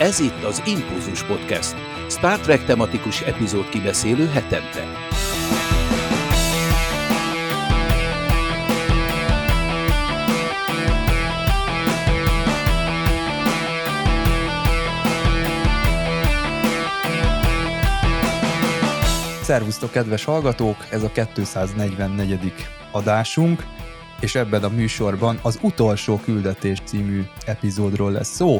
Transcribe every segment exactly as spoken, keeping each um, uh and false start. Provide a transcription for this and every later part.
Ez itt az Impulzus Podcast, Star Trek tematikus epizód kibeszélő hetente. Szervusztok, kedves hallgatók! Ez a kétszáznegyvennegyedik adásunk, és ebben a műsorban az Utolsó Küldetés című epizódról lesz szó.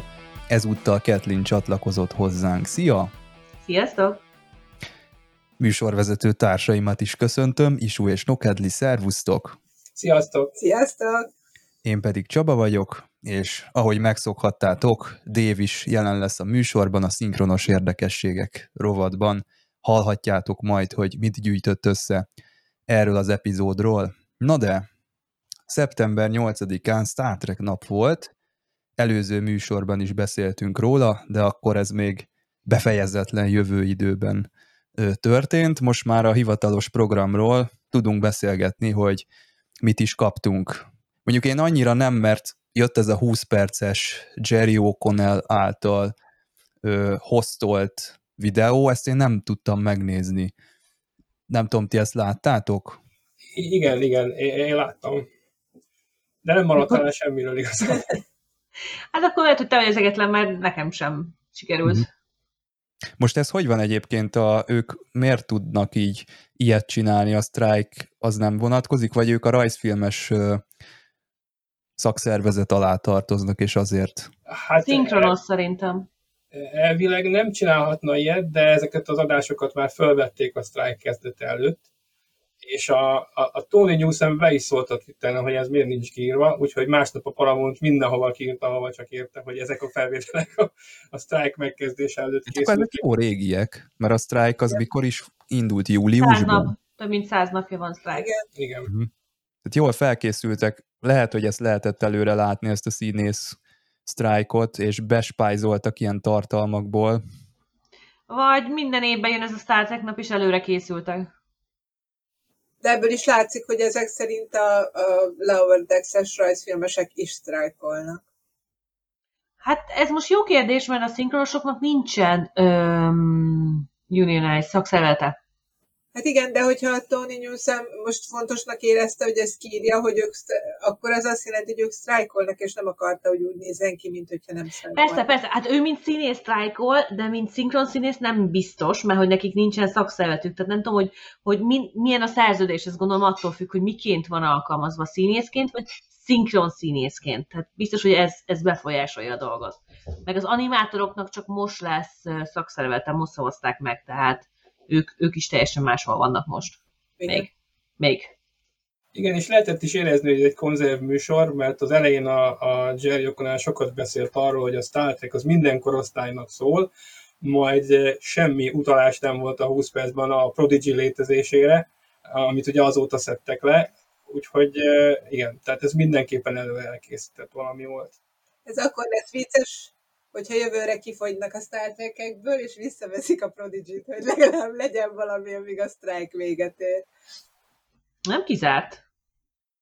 Ezúttal Kathleen csatlakozott hozzánk. Szia! Sziasztok! Műsorvezető társaimat is köszöntöm, Isú és Nokedli, szervusztok! Sziasztok! Sziasztok! Én pedig Csaba vagyok, és ahogy megszokhattátok, Dév is jelen lesz a műsorban, a szinkronos érdekességek rovatban. Hallhatjátok majd, hogy mit gyűjtött össze erről az epizódról. Na de, szeptember nyolcadikán Star Trek nap volt, előző műsorban is beszéltünk róla, de akkor ez még befejezetlen jövő időben történt. Most már a hivatalos programról tudunk beszélgetni, hogy mit is kaptunk. Mondjuk én annyira nem, mert jött ez a húsz perces Jerry O'Connell által ö, hostolt videó, ezt én nem tudtam megnézni. Nem tudom, ti ezt láttátok? Igen, igen, én, én láttam. De nem maradt el semmiről igazán. Hát akkor lehet, hogy te vagy az egyetlen, mert nekem sem sikerült. Most ez hogy van egyébként? A, ők miért tudnak így ilyet csinálni? A sztrájk az nem vonatkozik? Vagy ők a rajzfilmes ö, szakszervezet alá tartoznak, és azért? Hát, szinkronos el, szerintem. Elvileg nem csinálhatna ilyet, de ezeket az adásokat már fölvették a sztrájk kezdete előtt. És a, a, a Tawny Newsome be is szólt a Twitteren, hogy ez miért nincs kiírva, úgyhogy másnap a Paramount mindenhova kiírta, ahova csak érte, hogy ezek a felvételek a, a sztrájk megkezdése előtt készültek. Ezek jó régiek, mert a sztrájk az mikor is indult, júliusban? Száz nap, több mint száz napja van sztrájk. Igen. Uh-huh. Tehát jól felkészültek, lehet, hogy ezt lehetett előre látni, ezt a színész sztrájkot, és bespájzoltak ilyen tartalmakból. Vagy minden évben jön ez a Star Trek nap, és előre készültek. De ebből is látszik, hogy ezek szerint a, a Lower Decks-es rajzfilmesek is sztrájkolnak. Hát ez most jó kérdés, mert a szinkronosoknak nincsen um, unionized szakszervezete. Hát igen, de hogyha a Tawny Newsome most fontosnak érezte, hogy ezt kiírja, hogy ők, akkor az azt jelenti, hogy ők sztrájkolnak, és nem akarta, hogy úgy nézzen ki, mint hogyha nem sztrájkol. Persze, persze, hát ő mint színész sztrájkol, de mint szinkron színész nem biztos, mert hogy nekik nincsen szakszervetük, tehát nem tudom, hogy, hogy min, milyen a szerződés, ezt gondolom attól függ, hogy miként van alkalmazva színészként, vagy szinkron színészként, tehát biztos, hogy ez, ez befolyásolja a dolgot. Meg az animátoroknak csak most lesz szakszervete, most szavazták meg, tehát Ők, ők is teljesen máshol vannak most. Még. Még. Igen, és lehetett is érezni, hogy ez egy konzerv műsor, mert az elején a, a Jerry O'Connell sokat beszélt arról, hogy a Star Trek az minden korosztálynak szól, majd semmi utalás nem volt a húsz percben a Prodigy létezésére, amit ugye azóta szedtek le, úgyhogy igen, tehát ez mindenképpen előre elkészített valami volt. Ez akkor lesz vicces, hogyha jövőre kifogynak a Star Trek-ekből, és visszaveszik a Prodigy-t, hogy legalább legyen valami, amíg a sztrájk véget ér. Nem kizárt.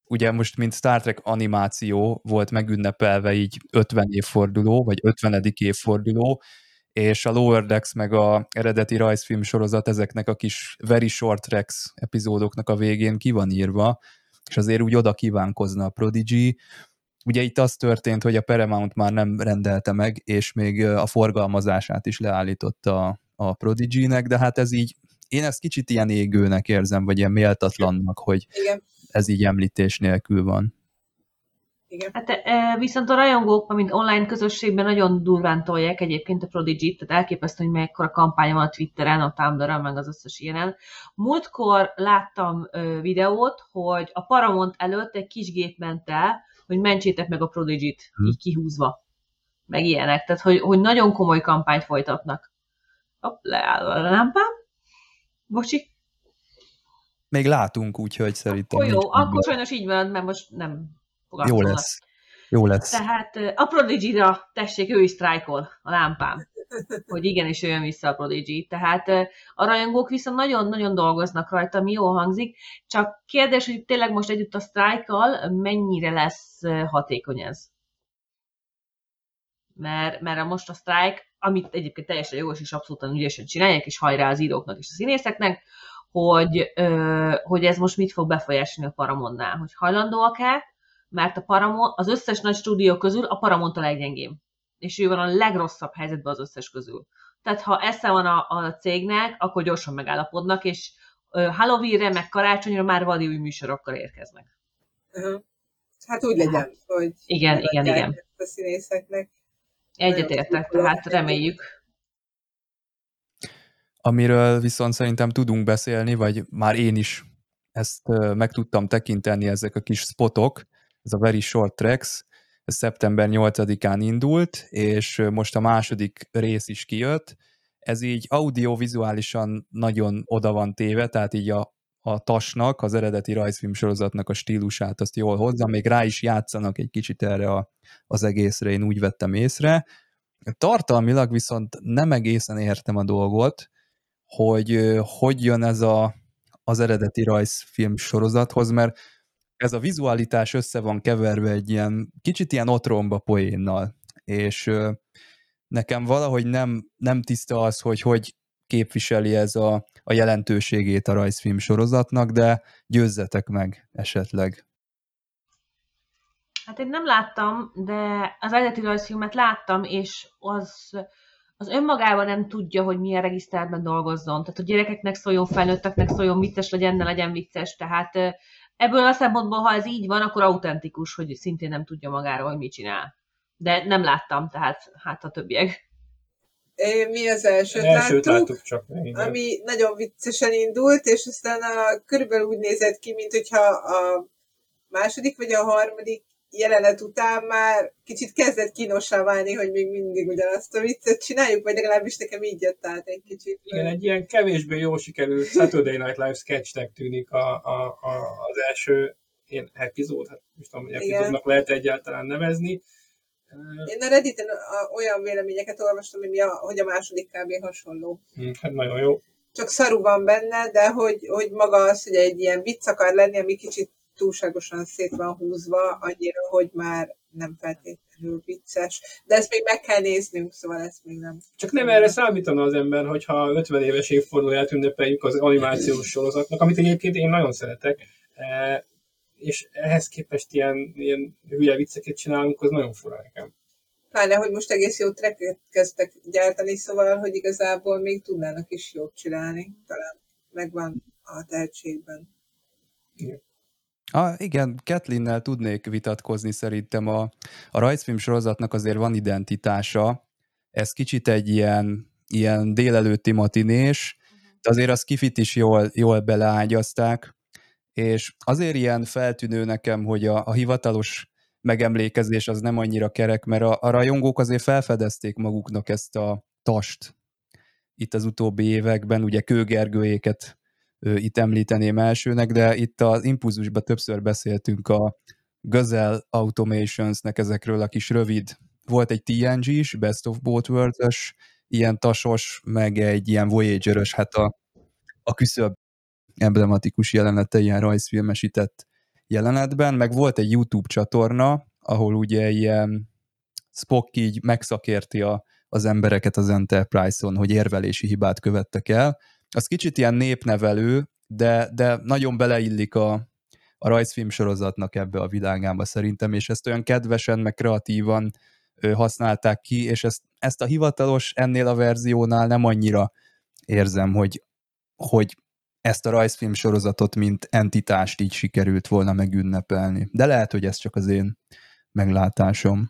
Ugye most, mint Star Trek animáció volt megünnepelve így ötven évforduló, vagy ötvenedik évforduló, és a Lower Decks meg a eredeti rajzfilm sorozat ezeknek a kis Very Short Treks epizódoknak a végén ki van írva, és azért úgy oda kívánkozna a Prodigy. Ugye itt az történt, hogy a Paramount már nem rendelte meg, és még a forgalmazását is leállította a, a Prodigy-nek, de hát ez így, én ezt kicsit ilyen égőnek érzem, vagy ilyen méltatlannak, hogy igen, ez így említés nélkül van. Igen. Hát viszont a rajongók, mint online közösségben nagyon durván tolják egyébként a Prodigy-t, tehát elképesztő, hogy mekkora kampány van a Twitteren, a Tumblr-en, meg az összes ilyenen. Múltkor láttam videót, hogy a Paramount előtt egy kis gép ment el, hogy mentsétek meg a Prodigy-t, így kihúzva, meg ilyenek. Tehát, hogy, hogy nagyon komoly kampányt folytatnak. Hopp, leáll a lámpám. Bocsi. Még látunk, úgyhogy szerintem. Akkor jó, akkor sajnos így van, mert most nem fogadom. Jó lesz. Jó lesz. Tehát a Prodigy-ra tessék, ő is sztrájkol, a lámpám. Hogy igenis jön vissza a Prodigy. Tehát a rajongók viszont nagyon-nagyon dolgoznak rajta, mi jól hangzik, csak kérdés, hogy tényleg most együtt a sztrájkkal mennyire lesz hatékony ez. Mert, mert most a sztrájk amit egyébként teljesen jogos és abszolút ügyesen csinálják, és hajrá az íróknak és a színészeknek, hogy, hogy ez most mit fog befolyásolni a Paramountnál, hogy hajlandóak-e, mert a Paramount, az összes nagy stúdió közül a Paramount a leggyengébb, és ő van a legrosszabb helyzetben az összes közül. Tehát ha esze van a, a cégnek, akkor gyorsan megállapodnak, és Halloweenre, meg karácsonyra már vadi új műsorokkal érkeznek. Uh-huh. Hát úgy legyen, hát, hogy igen, igen, igen. A színészeknek. Egyetértek, tehát reméljük. Amiről viszont szerintem tudunk beszélni, vagy már én is ezt meg tudtam tekinteni, ezek a kis spotok, ez a Very Short Tracks, ez szeptember nyolcadikán indult, és most a második rész is kijött. Ez így audiovizuálisan nagyon oda van téve, tehát így a, a tasnak, az eredeti rajzfilmsorozatnak a stílusát azt jól hozza, még rá is játszanak egy kicsit erre a, az egészre, én úgy vettem észre. Tartalmilag viszont nem egészen értem a dolgot, hogy hogy jön ez a, az eredeti rajzfilmsorozathoz, mert ez a vizualitás össze van keverve egy ilyen, kicsit ilyen otromba poénnal, és nekem valahogy nem, nem tiszta az, hogy hogy képviseli ez a, a jelentőségét a rajzfilm sorozatnak, de győzzetek meg esetleg. Hát én nem láttam, de az eredeti rajzfilmet láttam, és az, az önmagában nem tudja, hogy milyen regiszterben dolgozzon. Tehát a gyerekeknek szóljon, felnőtteknek szóljon, vicces legyen, ne legyen vicces. Tehát ebből a szempontból, ha ez így van, akkor autentikus, hogy szintén nem tudja magáról, hogy mit csinál. De nem láttam, tehát hát a többiek. Mi az elsőt, elsőt láttuk, láttuk csak, ami nagyon viccesen indult, és aztán a, körülbelül úgy nézett ki, mint hogyha a második vagy a harmadik jelenet után már kicsit kezdett kínossá válni, hogy még mindig ugyanazt a viccet csináljuk, vagy legalábbis nekem így jött át egy kicsit. Igen, egy ilyen kevésbé jó sikerült Saturday Night Live sketchnek tűnik a, a, a, az első én epizód, hát most tudom, hogy epizódnak lehet egyáltalán nevezni. Én a Redditen olyan véleményeket olvastam, hogy a második kb. Hasonló. Hát nagyon jó. Csak szaru van benne, de hogy, hogy maga az, hogy egy ilyen vicc akar lenni, ami kicsit túlságosan szét van húzva, annyira, hogy már nem feltétlenül vicces. De ezt még meg kell néznünk, szóval ezt még nem. Csak nem erre számítana az ember, hogyha ötven éves évfordulóját ünnepeljük az animációs sorozatnak, amit egyébként én nagyon szeretek. És ehhez képest ilyen, ilyen hülye vicceket csinálunk, az nagyon fura nekem. Pláne, hogy most egész jó tracket kezdtek gyártani, szóval, hogy igazából még tudnának is jót csinálni. Talán megvan a tehetségben. Igen. Ah, igen, Kathleen-nel tudnék vitatkozni szerintem. A, a rajzfilm sorozatnak azért van identitása. Ez kicsit egy ilyen, ilyen délelőtti matinés, de azért a skifit is jól, jól beleágyazták. És azért ilyen feltűnő nekem, hogy a, a hivatalos megemlékezés az nem annyira kerek, mert a, a rajongók azért felfedezték maguknak ezt a tast itt az utóbbi években, ugye Kőgergőéket ő, itt említeném elsőnek, de itt az Impulzusban többször beszéltünk a Gazelle Automationsnek ezekről a kis rövid. Volt egy té en gé is, Best of Both Worlds-ös, ilyen tasos, meg egy ilyen Voyager-ös, hát a, a küszöb emblematikus jelenete, ilyen rajzfilmesített jelenetben, meg volt egy YouTube csatorna, ahol ugye ilyen Spock így megszakérti a, az embereket az Enterprise-on, hogy érvelési hibát követtek el. Az kicsit ilyen népnevelő, de, de nagyon beleillik a, a rajzfilm sorozatnak ebbe a világába szerintem, és ezt olyan kedvesen, meg kreatívan ő, használták ki, és ezt, ezt a hivatalos ennél a verziónál nem annyira érzem, hogy, hogy ezt a rajzfilm sorozatot, mint entitást így sikerült volna megünnepelni. De lehet, hogy ez csak az én meglátásom.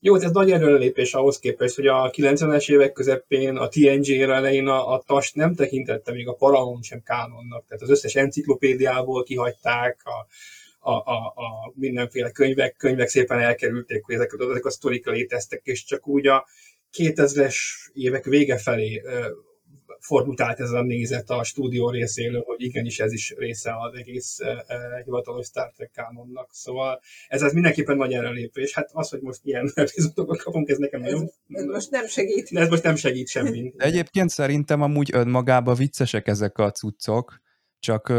Jó, ez nagy előrelépés ahhoz képest, hogy a kilencvenes évek közepén, a té en gé-re elején a, a tast nem tekintette még a Paramount sem kánonnak. Tehát az összes enciklopédiából kihagyták, a, a, a, a mindenféle könyvek, könyvek szépen elkerülték, hogy ezek, ezek a sztorik léteztek, és csak úgy a kétezres évek vége felé fordult át ez a nézet a stúdió részéről, hogy igenis ez is része az egész eh, hivatalos Star Trek kánonnak. Szóval ez az mindenképpen nagy előrelépés. Hát az, hogy most ilyen epizódokat kapunk, ez nekem nagyon... Ez, ez most nem segít. Ez most nem segít semmin. Egyébként szerintem amúgy önmagában viccesek ezek a cuccok, csak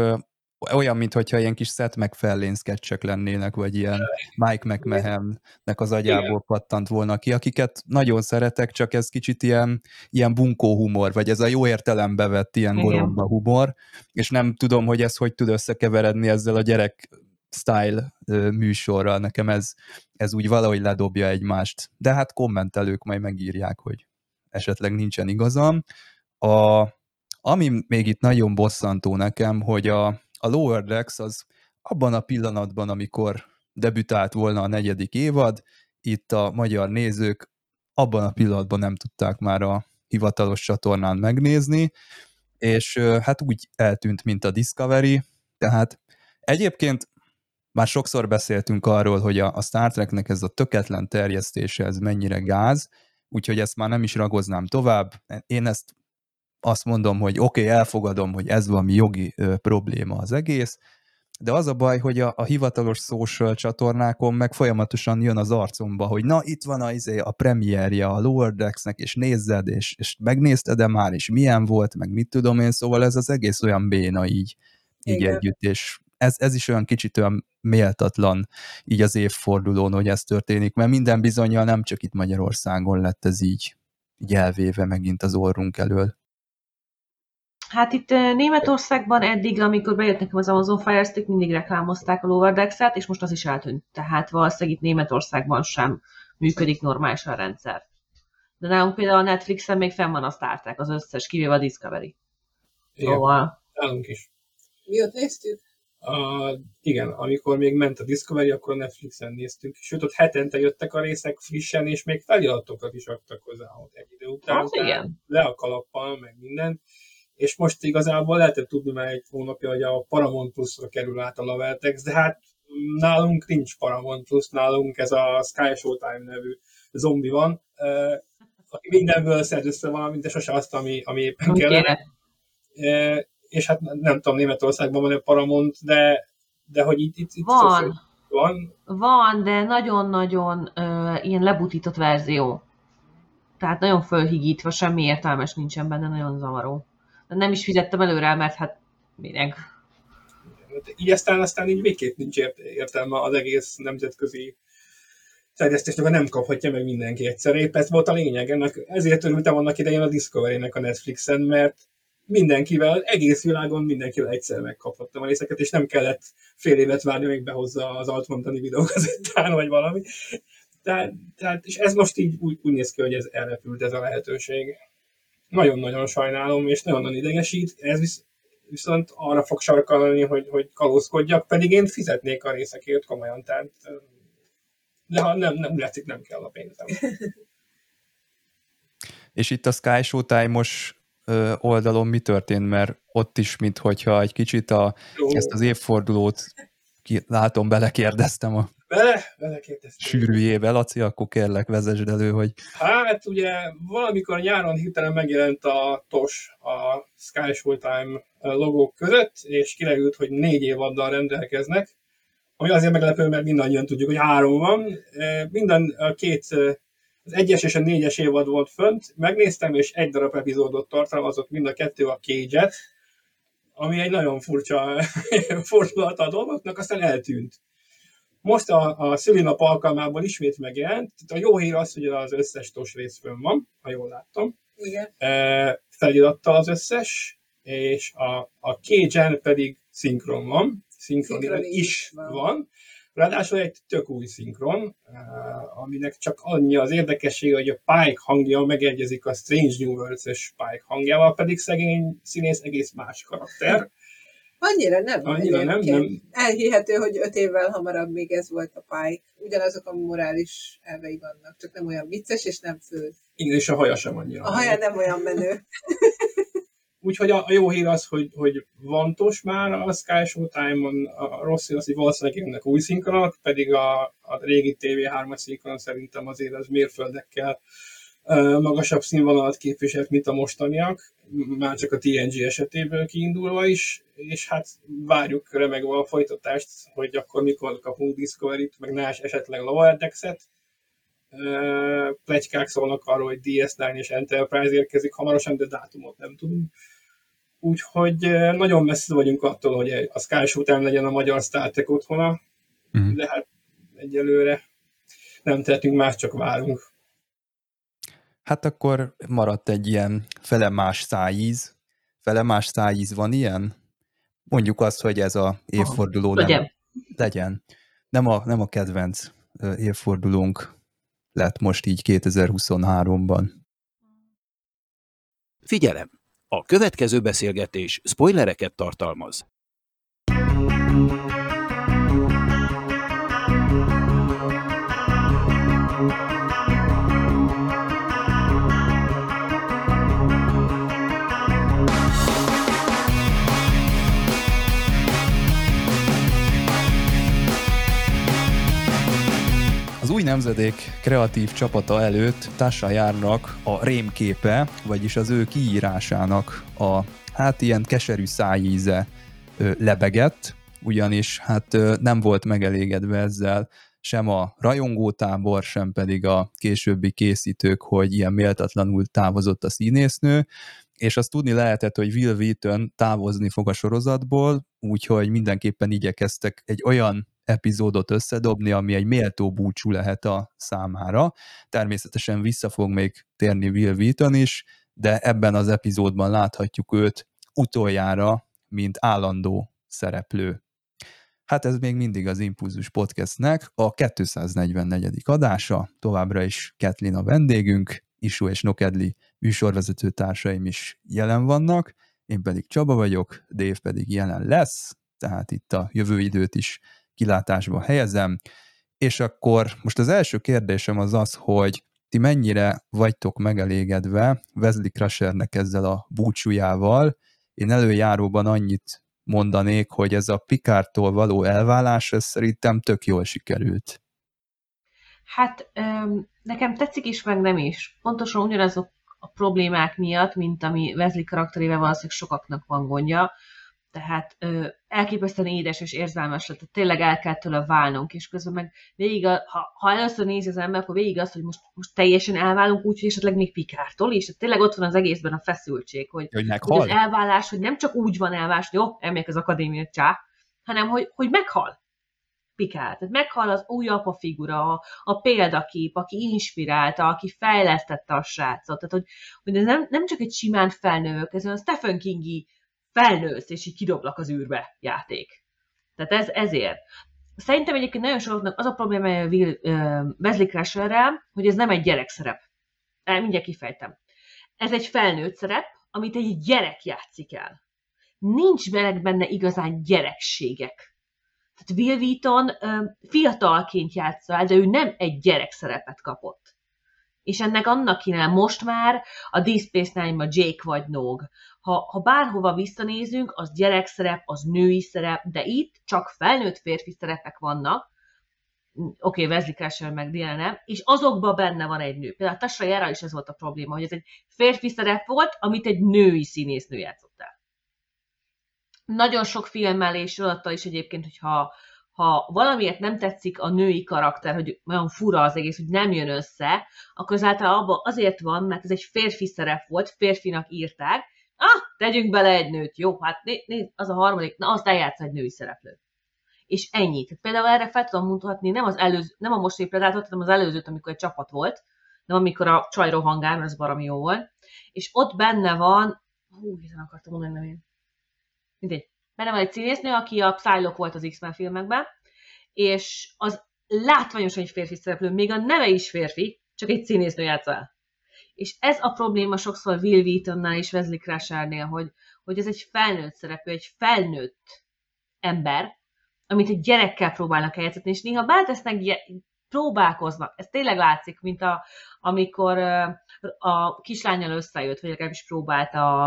olyan, mintha ilyen kis Seth MacFarlane sketchek lennének, vagy ilyen Mike McMahon-nek az agyából igen. pattant volna ki, akiket nagyon szeretek, csak ez kicsit ilyen, ilyen bunkó humor, vagy ez a jó értelembe vett ilyen goromba humor, és nem tudom, hogy ez hogy tud összekeveredni ezzel a gyerek style műsorral. Nekem ez, ez úgy valahogy ledobja egymást. De hát kommentelők majd megírják, hogy esetleg nincsen igazam. A, ami még itt nagyon bosszantó nekem, hogy a A Lower Decks az abban a pillanatban, amikor debütált volna a negyedik évad, itt a magyar nézők abban a pillanatban nem tudták már a hivatalos csatornán megnézni, és hát úgy eltűnt, mint a Discovery, tehát egyébként már sokszor beszéltünk arról, hogy a Star Treknek ez a töketlen terjesztése, ez mennyire gáz, úgyhogy ezt már nem is ragoznám tovább, én ezt azt mondom, hogy oké, okay, elfogadom, hogy ez valami jogi ö, probléma az egész, de az a baj, hogy a, a hivatalos social csatornákon meg folyamatosan jön az arcomba, hogy na, itt van a, izé, a premierje a Lower Decksnek, és nézzed, és, és megnézted-e már, és milyen volt, meg mit tudom én, szóval ez az egész olyan béna így, így együtt, és ez, ez is olyan kicsit olyan méltatlan így az évfordulón, hogy ez történik, mert minden bizonnyal nem csak itt Magyarországon lett ez így, így elvéve megint az orrunk elől. Hát itt Németországban eddig, amikor bejött nekem az Amazon Fire Stick, mindig reklámozták a Lower Decks-et, és most az is eltűnt. Tehát valószínűleg itt Németországban sem működik normálisan a rendszer. De nálunk például a Netflixen még fenn van a Star Trek, az összes, kivéve a Discovery. Igen, szóval... nálunk is. Mi ott néztük? Uh, igen, amikor még ment a Discovery, akkor Netflixen néztünk. Sőt, ott hetente jöttek a részek frissen, és még feliratokat is adtak hozzá ott egy idő után. Hát igen. Le a kalappal, meg minden. És most igazából lehetett tudni már egy hónapja, hogy a Paramount Plus-ra kerül át a Lower Decks, de hát nálunk nincs Paramount Plus, nálunk ez a Sky Showtime nevű zombi van, aki mindenből szed össze valamint, de sose azt, ami, ami éppen kellene. E, és hát nem tudom, Németországban van a Paramount, de, de hogy itt, itt, itt van. Szóval, van. Van, de nagyon-nagyon ö, ilyen lebutított verzió. Tehát nagyon fölhigítva, semmi értelmes nincsen benne, nagyon zavaró. Nem is fizettem előre, mert hát minek. Így aztán, aztán így végképp nincs értelme az egész nemzetközi terjesztésnek, ha nem kaphatja meg mindenki egyszer. Épp ez volt a lényeg. Ennek, ezért örültem annak idején a Discovery-nek a Netflixen, mert mindenkivel, egész világon mindenkivel egyszer megkaphattam a részeket, és nem kellett fél évet várni, még behozza az altmontani videókazettán, vagy valami. Tehát, tehát, és ez most így úgy, úgy néz ki, hogy ez elrepült ez a lehetőség. Nagyon-nagyon sajnálom, és nagyon-nagyon idegesít, ez visz, viszont arra fog sarkalni, hogy, hogy kalózkodjak, pedig én fizetnék a részekért komolyan, tehát de ha nem, nem látszik, nem kell a pénzem. És itt a Sky Showtime-os oldalon mi történt, mert ott is, minthogyha egy kicsit a, ezt az évfordulót ki, látom, belekérdeztem a Bele? Belekérdeztem. Sűrűjébe, Laci, akkor kérlek, vezesd elő, hogy... Hát ugye valamikor nyáron hirtelen megjelent a TOS a Sky Showtime logók között, és kiderült, hogy négy évaddal rendelkeznek, ami azért meglepő, mert mindannyian tudjuk, hogy három van. Minden a két, az egyes és a négyes évad volt fönt, megnéztem, és egy darab epizódot tartalmazott mind a kettő a Cage-et, ami egy nagyon furcsa fordulata a dolgoknak, aztán eltűnt. Most a, a szülinap alkalmából ismét megjelent. A jó hír az, hogy az összes TOS rész fönn van, ha jól láttam. Igen. E, felirattal az összes, és a, a Cage-en pedig szinkron van. Szinkron, szinkron is van. van. Ráadásul egy tök új szinkron, aminek csak annyi az érdekessége, hogy a Pike hangja megegyezik a Strange New Worlds-es Pike hangjával, pedig szegény színész egész más karakter. Annyira nem. Annyira nem, nem. Elhihető, hogy öt évvel hamarabb még ez volt a Pike. Ugyanazok a morális elvei vannak, csak nem olyan vicces, és nem főz. Igen, és a haja sem annyira. A haja nem olyan menő. Úgyhogy a, a jó hír az, hogy, hogy van TOS már a Sky Showtime-on, a rossz hír az, hogy valószínűleg jönnek új szinkronok, pedig a, a régi té vé három szinkron szerintem azért az mérföldekkel magasabb színvonalat képviselt, mint a mostaniak, már csak a té en gé esetéből kiindulva is, és hát várjuk remegve a folytatást, hogy akkor mikor kapunk Discovery-t, meg nás esetleg Lower Decks-et. Pletykák szólnak arról, hogy dé es kilenc és Enterprise érkezik hamarosan, de dátumot nem tudunk. Úgyhogy nagyon messze vagyunk attól, hogy a Sky Showtime legyen a magyar Star Trek otthona, uh-huh. de hát egyelőre nem tehetünk más, csak várunk. Hát akkor maradt egy ilyen fele más szájíz. Fele más szájíz van ilyen? Mondjuk azt, hogy ez a évforduló ah, nem legyen. Nem a, nem a kedvenc évfordulónk lett most így kétezer-huszonháromban. Figyelem! A következő beszélgetés spoilereket tartalmaz. Az új nemzedék kreatív csapata előtt Tasha Yarnak a rémképe, vagyis az ő kiírásának a hát ilyen keserű szájíze lebegett, ugyanis hát nem volt megelégedve ezzel sem a rajongótábor, sem pedig a későbbi készítők, hogy ilyen méltatlanul távozott a színésznő, és azt tudni lehetett, hogy Wil Wheaton távozni fog a sorozatból, úgyhogy mindenképpen igyekeztek egy olyan epizódot összedobni, ami egy méltó búcsú lehet a számára. Természetesen vissza fog még térni Wil Wheaton is, de ebben az epizódban láthatjuk őt utoljára, mint állandó szereplő. Hát ez még mindig az Impulzus Podcastnek a kétszáznegyvennegyedik adása, továbbra is Kathleen a vendégünk, Isó és Nokedli műsorvezető társaim is jelen vannak, én pedig Csaba vagyok, Dave pedig jelen lesz, tehát itt a jövő időt is kilátásba helyezem, és akkor most az első kérdésem az az, hogy ti mennyire vagytok megelégedve Wesley Crushernek ezzel a búcsújával. Én előjáróban annyit mondanék, hogy ez a Picardtól való elválás, ez szerintem tök jól sikerült. Hát nekem tetszik is, meg nem is. Pontosan ugyanazok a problémák miatt, mint ami Wesley karakterével valószínűleg sokaknak van gondja, tehát ö, elképesztően édes és érzelmes lett, tehát tényleg el kell tőle válnunk, és közben meg végig, a, ha, ha először nézi az ember, akkor végig azt, hogy most, most teljesen elválunk, úgyhogy esetleg még Picardtól is, tehát tényleg ott van az egészben a feszültség, hogy, hogy, hogy az elválás, hogy nem csak úgy van elválás, hogy jó, elmegyek az akadémia csá, hanem hogy, hogy meghal Picard, tehát meghal az új apa figura, a, a példakép, aki inspirálta, aki fejlesztette a srácot, tehát hogy, hogy ez nem, nem csak egy simán felnövök, ez a Stephen Kingi felnősz, és így kidoblak az űrbe játék. Tehát ez ezért. Szerintem egyébként nagyon sokaknak az a problémája Wil, uh, Wesley Crusherrel, hogy ez nem egy gyerekszerep. El, mindjárt kifejtem. Ez egy felnőtt szerep, amit egy gyerek játszik el. Nincs meleg benne igazán gyerekségek. Tehát Wil Wheaton uh, fiatalként játsza el, de ő nem egy gyerekszerepet kapott. És ennek annak kéne most már a Deep Space Nine-ban Jake vagy Nog. Ha, ha bárhova visszanézünk, az gyerekszerep, az női szerep, de itt csak felnőtt férfi szerepek vannak, oké, okay, Wesley Crusher meg Dylan nem, és azokban benne van egy nő. Például a Tasha Yarral is ez volt a probléma, hogy ez egy férfi szerep volt, amit egy női színésznő játszott el. Nagyon sok filmmel és sorozattal is egyébként, hogyha ha valamiért nem tetszik a női karakter, hogy olyan fura az egész, hogy nem jön össze, akkor az általában azért van, mert ez egy férfi szerep volt, férfinak írták, ah, tegyünk bele egy nőt, jó, hát né, né, az a harmadik, na azt eljátsz egy női szereplőt. És ennyi. Tehát például erre fel tudom mutatni, nem, az előző, nem a mostani példát, hanem az előzőt, amikor egy csapat volt, nem amikor a csaj rohangál, ez baromi jó volt, és ott benne van, hú, hiszen akartam mondani, nem én. Mindegy. Benne van egy színésznő, aki a Psylocke volt az X-Men filmekben, és az látványosan egy férfi szereplő, még a neve is férfi, csak egy színésznő játsza el. És ez a probléma sokszor Wil Wheatonnál és Wesley Crushernél, hogy, hogy ez egy felnőtt szereplő, egy felnőtt ember, amit egy gyerekkel próbálnak eljátszatni, és néha bátesznek, próbálkoznak. Ez tényleg látszik, mint a, amikor a kislányal összejött, vagy legalábbis próbált a,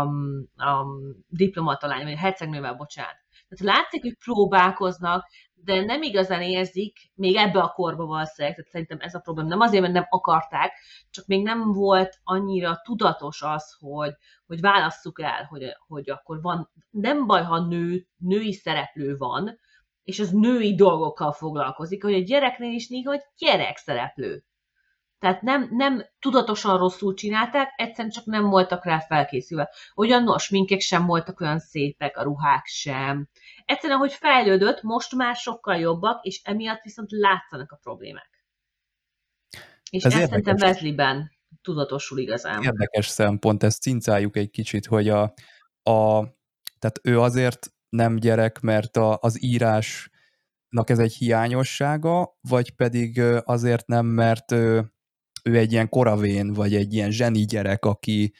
a diplomata lány, vagy a hercegnővel, bocsánat. Tehát látszik, hogy próbálkoznak, de nem igazán érzik, még ebbe a korba valószínűleg, tehát szerintem ez a probléma. Nem azért, mert nem akarták, csak még nem volt annyira tudatos az, hogy, hogy válasszuk el, hogy, hogy akkor van, nem baj, ha nő, női szereplő van, és az női dolgokkal foglalkozik, hogy a gyereknél is néha egy gyerek szereplő. Tehát nem, nem tudatosan rosszul csinálták, egyszerűen csak nem voltak rá felkészülve. Ugyan a sminkek sem voltak olyan szépek, a ruhák sem. Egyszerűen, hogy fejlődött, most már sokkal jobbak, és emiatt viszont látszanak a problémák. És ez ezt szerintem Wesleyben tudatosul igazán. Érdekes szempont, ezt cincáljuk egy kicsit, hogy a, a tehát ő azért nem gyerek, mert a, az írásnak ez egy hiányossága, vagy pedig azért nem, mert ő, ő egy ilyen koravén, vagy egy ilyen zseni gyerek, aki,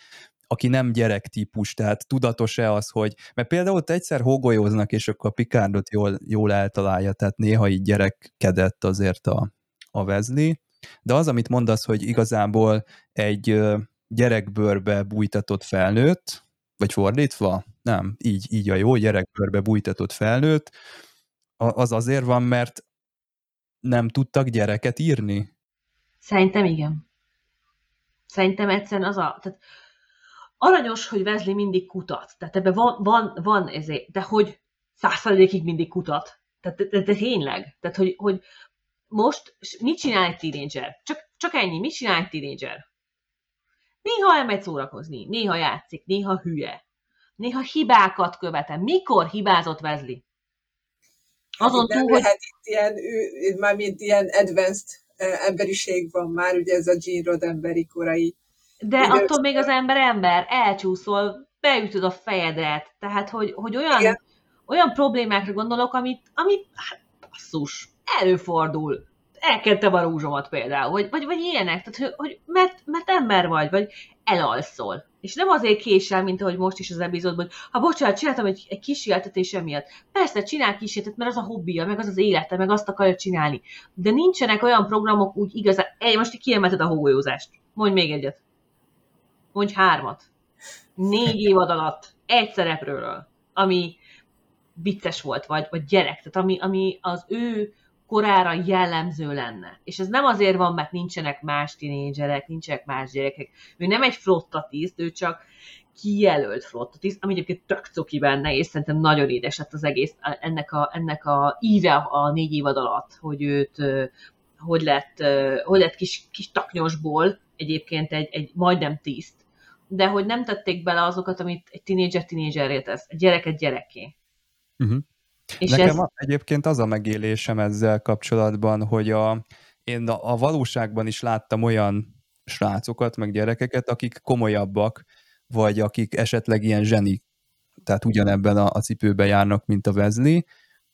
aki nem gyerek típus, tehát tudatos-e az, hogy... Mert például ott egyszer hógolyóznak, és akkor a Picardot jól, jól eltalálja, tehát néha így gyerekkedett azért a, a Wesley. De az, amit mondasz, hogy igazából egy gyerekbőrbe bújtatott felnőtt, vagy fordítva, nem, így, így a jó gyerekbőrbe bújtatott felnőtt, az azért van, mert nem tudtak gyereket írni? Szerintem igen. Szerintem egyszerűen az a... Tehát aranyos, hogy Wesley mindig kutat. Tehát ebben van, van, van ezért, de hogy száz százalékig mindig kutat. Tehát de, de, de tényleg. Tehát, hogy, hogy most mit csinál egy tínédzser? Csak, csak ennyi, mit csinál egy tínédzser? Néha elmegy szórakozni, néha játszik, néha hülye. Néha hibákat követel. Mikor hibázott Wesley? Azon túl, hogy... Hát itt ilyen, mármint ilyen advanced emberiség van már, ugye ez a Gene Roddenberry korai. De ugye attól még az ember ember, elcsúszol, beütöd a fejedet, tehát hogy, hogy olyan, olyan problémákra gondolok, amit, amit hát, basszus, előfordul. Elkentem a rúzsomat például, vagy, vagy, vagy ilyenek, tehát, hogy, mert, mert ember vagy, vagy elalszol. És nem azért késel, mint ahogy most is az epizódban, hogy ha bocsánat, csináltam egy, egy kísérletet emiatt. Persze, csinál kísérletet, mert az a hobbija, meg az az élete, meg azt akarja csinálni. De nincsenek olyan programok úgy igazán... Ej, most kiemelted a hógolyózást. Mondj még egyet. Mondj hármat. Négy évad alatt. Egy szereplőről. Ami vicces volt, vagy, vagy gyerek. Tehát ami, ami az ő korára jellemző lenne. És ez nem azért van, mert nincsenek más tínédzserek, nincsenek más gyerekek. Ő nem egy flottatiszt, ő csak kijelölt flottatiszt, ami egyébként tök cuki benne, és szerintem nagyon édes lett az egész, ennek a, ennek a íve a négy évad alatt, hogy őt hogy lett, hogy lett kis, kis taknyosból egyébként egy, egy majdnem tiszt, de hogy nem tették bele azokat, amit egy tínédzser tínédzserré tesz, egy gyereket gyerekké. Uh-huh. És nekem ez... egyébként az a megélésem ezzel kapcsolatban, hogy a, én a, a valóságban is láttam olyan srácokat, meg gyerekeket, akik komolyabbak, vagy akik esetleg ilyen zseni, tehát ugyanebben a, a cipőben járnak, mint a Wesley,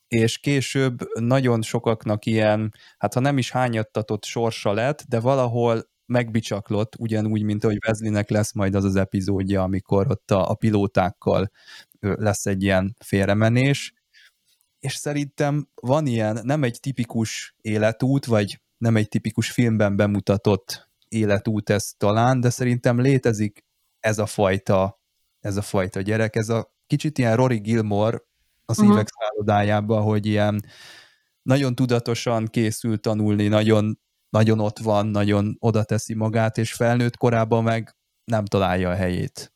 és később nagyon sokaknak ilyen, hát ha nem is hányattatott sorsa lett, de valahol megbicsaklott, ugyanúgy, mint ahogy Wesleynek lesz majd az az epizódja, amikor ott a, a pilótákkal lesz egy ilyen félremenés, és szerintem van ilyen, nem egy tipikus életút, vagy nem egy tipikus filmben bemutatott életút ez talán, de szerintem létezik ez a fajta, ez a fajta gyerek, ez a kicsit ilyen Rory Gilmore az uh-huh. évek szállodájában, hogy ilyen nagyon tudatosan készül tanulni, nagyon, nagyon ott van, nagyon oda teszi magát, és felnőtt korában meg nem találja a helyét.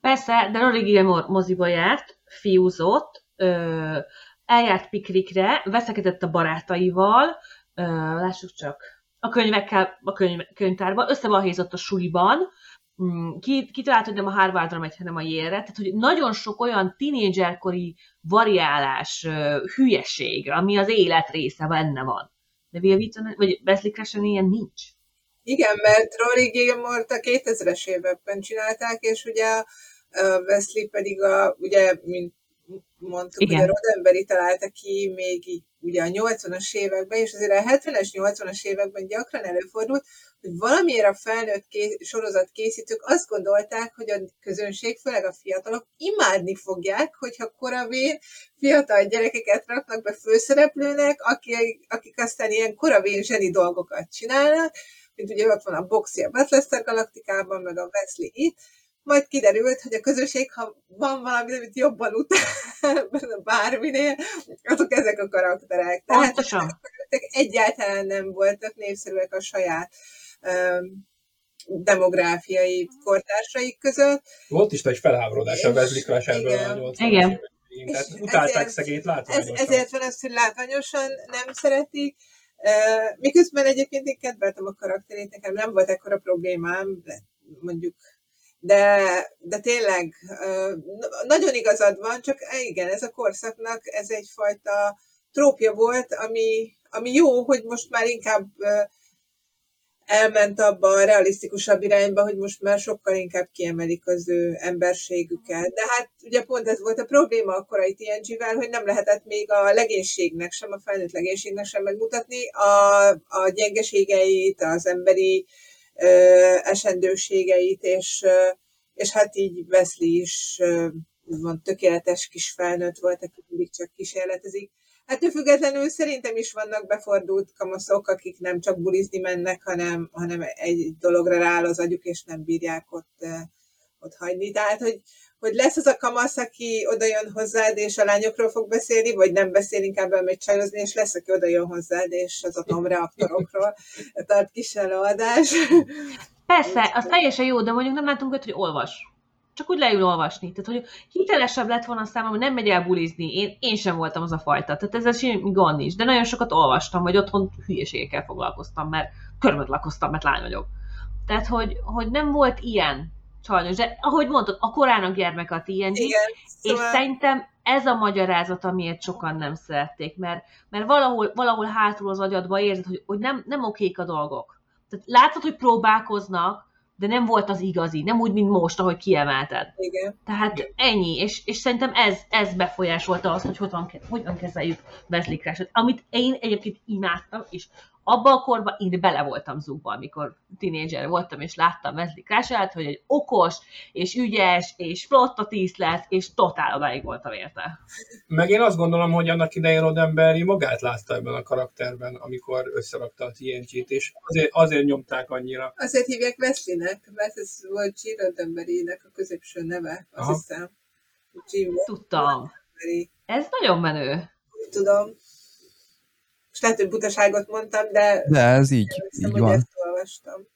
Persze, de Rory Gilmore moziba járt, fiúzott, ö- eljárt piknikre, veszekedett a barátaival, lássuk csak, a könyvekkel, a könyv, könyvtárban, összebalhézott a suliban, kitalált, hogy nem a Harvardra megy, hanem a Yale-re, tehát hogy nagyon sok olyan tínédzserkori variálás, hülyeség, ami az élet része benne van. De Wil Wheaton, vagy Wesley Crusher ilyen nincs. Igen, mert Rory Gilmore-t a kétezres években csinálták, és ugye Wesley pedig a, ugye, mint mondtuk, igen, hogy a Roddenberry találta ki még így, ugye a nyolcvanas években, és azért a hetvenes, nyolcvanas években gyakran előfordult, hogy valamiért a felnőtt ké- sorozat készítők azt gondolták, hogy a közönség, főleg a fiatalok imádni fogják, hogyha koravén fiatal gyerekeket raknak be főszereplőnek, akik, akik aztán ilyen koravén zseni dolgokat csinálnak, mint ugye ott van a Boxy a Battlestar Galaktikában, meg a Wesley itt. Majd kiderült, hogy a közösség, ha van valami, amit jobban utál bárminél, azok ezek a karakterek. Tehát egyáltalán nem voltak népszerűek a saját um, demográfiai kortársaik között. Volt is egy felháborodás a Wesley Crusherről. Igen. Utálták szegényt látványosan. Ez, ezért van az, hogy látványosan nem szeretik, Miközben egyébként én kedveltem a karakterét, nekem nem volt ekkora problémám, mondjuk, de, de tényleg nagyon igazad van, csak igen, ez a korszaknak ez egyfajta trópja volt, ami, ami jó, hogy most már inkább elment abba a realisztikusabb irányba, hogy most már sokkal inkább kiemelik az ő emberségüket. De hát ugye pont ez volt a probléma a korai té en gével, hogy nem lehetett még a legénységnek sem, a felnőtt legénységnek sem megmutatni a, a gyengeségeit, az emberi ö, esendőségeit, és, ö, és hát így Wesley is ö, van, tökéletes kis felnőtt volt, aki mindig csak kísérletezik. Hát ő függetlenül szerintem is vannak befordult kamaszok, akik nem csak bulizni mennek, hanem, hanem egy dologra rááll az agyuk, és nem bírják ott, ott hagyni. Tehát, hogy, hogy lesz az a kamasz, aki oda jön hozzád, és a lányokról fog beszélni, vagy nem beszél, inkább elmegy csajozni, és lesz, aki oda jön hozzád, és az atomreaktorokról tart kis előadás. Persze, az teljesen jó, de mondjuk nem látunk ott, hogy olvas. Csak úgy leül olvasni. Tehát, hogy hitelesebb lett volna számomra, hogy nem megy el bulizni. Én, én sem voltam az a fajta. Tehát ezzel semmi gond nincs. De nagyon sokat olvastam, vagy otthon hülyeségekkel foglalkoztam, mert körmöt lakoztam, mert lány vagyok. Tehát, hogy, hogy nem volt ilyen sajnos. De ahogy mondtad, a korának gyermek a té en gé. Igen, szóval... És szerintem ez a magyarázat, amiért sokan nem szerették. Mert, mert valahol, valahol hátul az agyadban érzed, hogy, hogy nem, nem okék a dolgok. Tehát látod, hogy próbálkoznak, de nem volt az igazi, nem úgy, mint most, ahogy kiemelted. Igen. Tehát ennyi, és, és szerintem ez, ez befolyásolta azt, hogy hogyan, hogyan kezeljük Wesley Crusher-t, amit én egyébként imádtam, és abban a korban én bele voltam zúgva, amikor tínédzser voltam, és láttam Wesley Crusher-t, hogy egy okos, és ügyes, és flotta tíz lett, és totál odáig voltam érte. Meg én azt gondolom, hogy annak idején Roddenberry magát látta ebben a karakterben, amikor összerakta a té en gét, és azért, azért nyomták annyira. Azért hívják Wesley-nek, mert ez volt Gene Roddenberry-nek a középső neve, azt Aha. hiszem. Gene Tudtam. Ez nagyon menő. Úgy tudom. És lehet, hogy butaságot mondtam, de... De ez így, hiszem, így van. Ezt olvastam.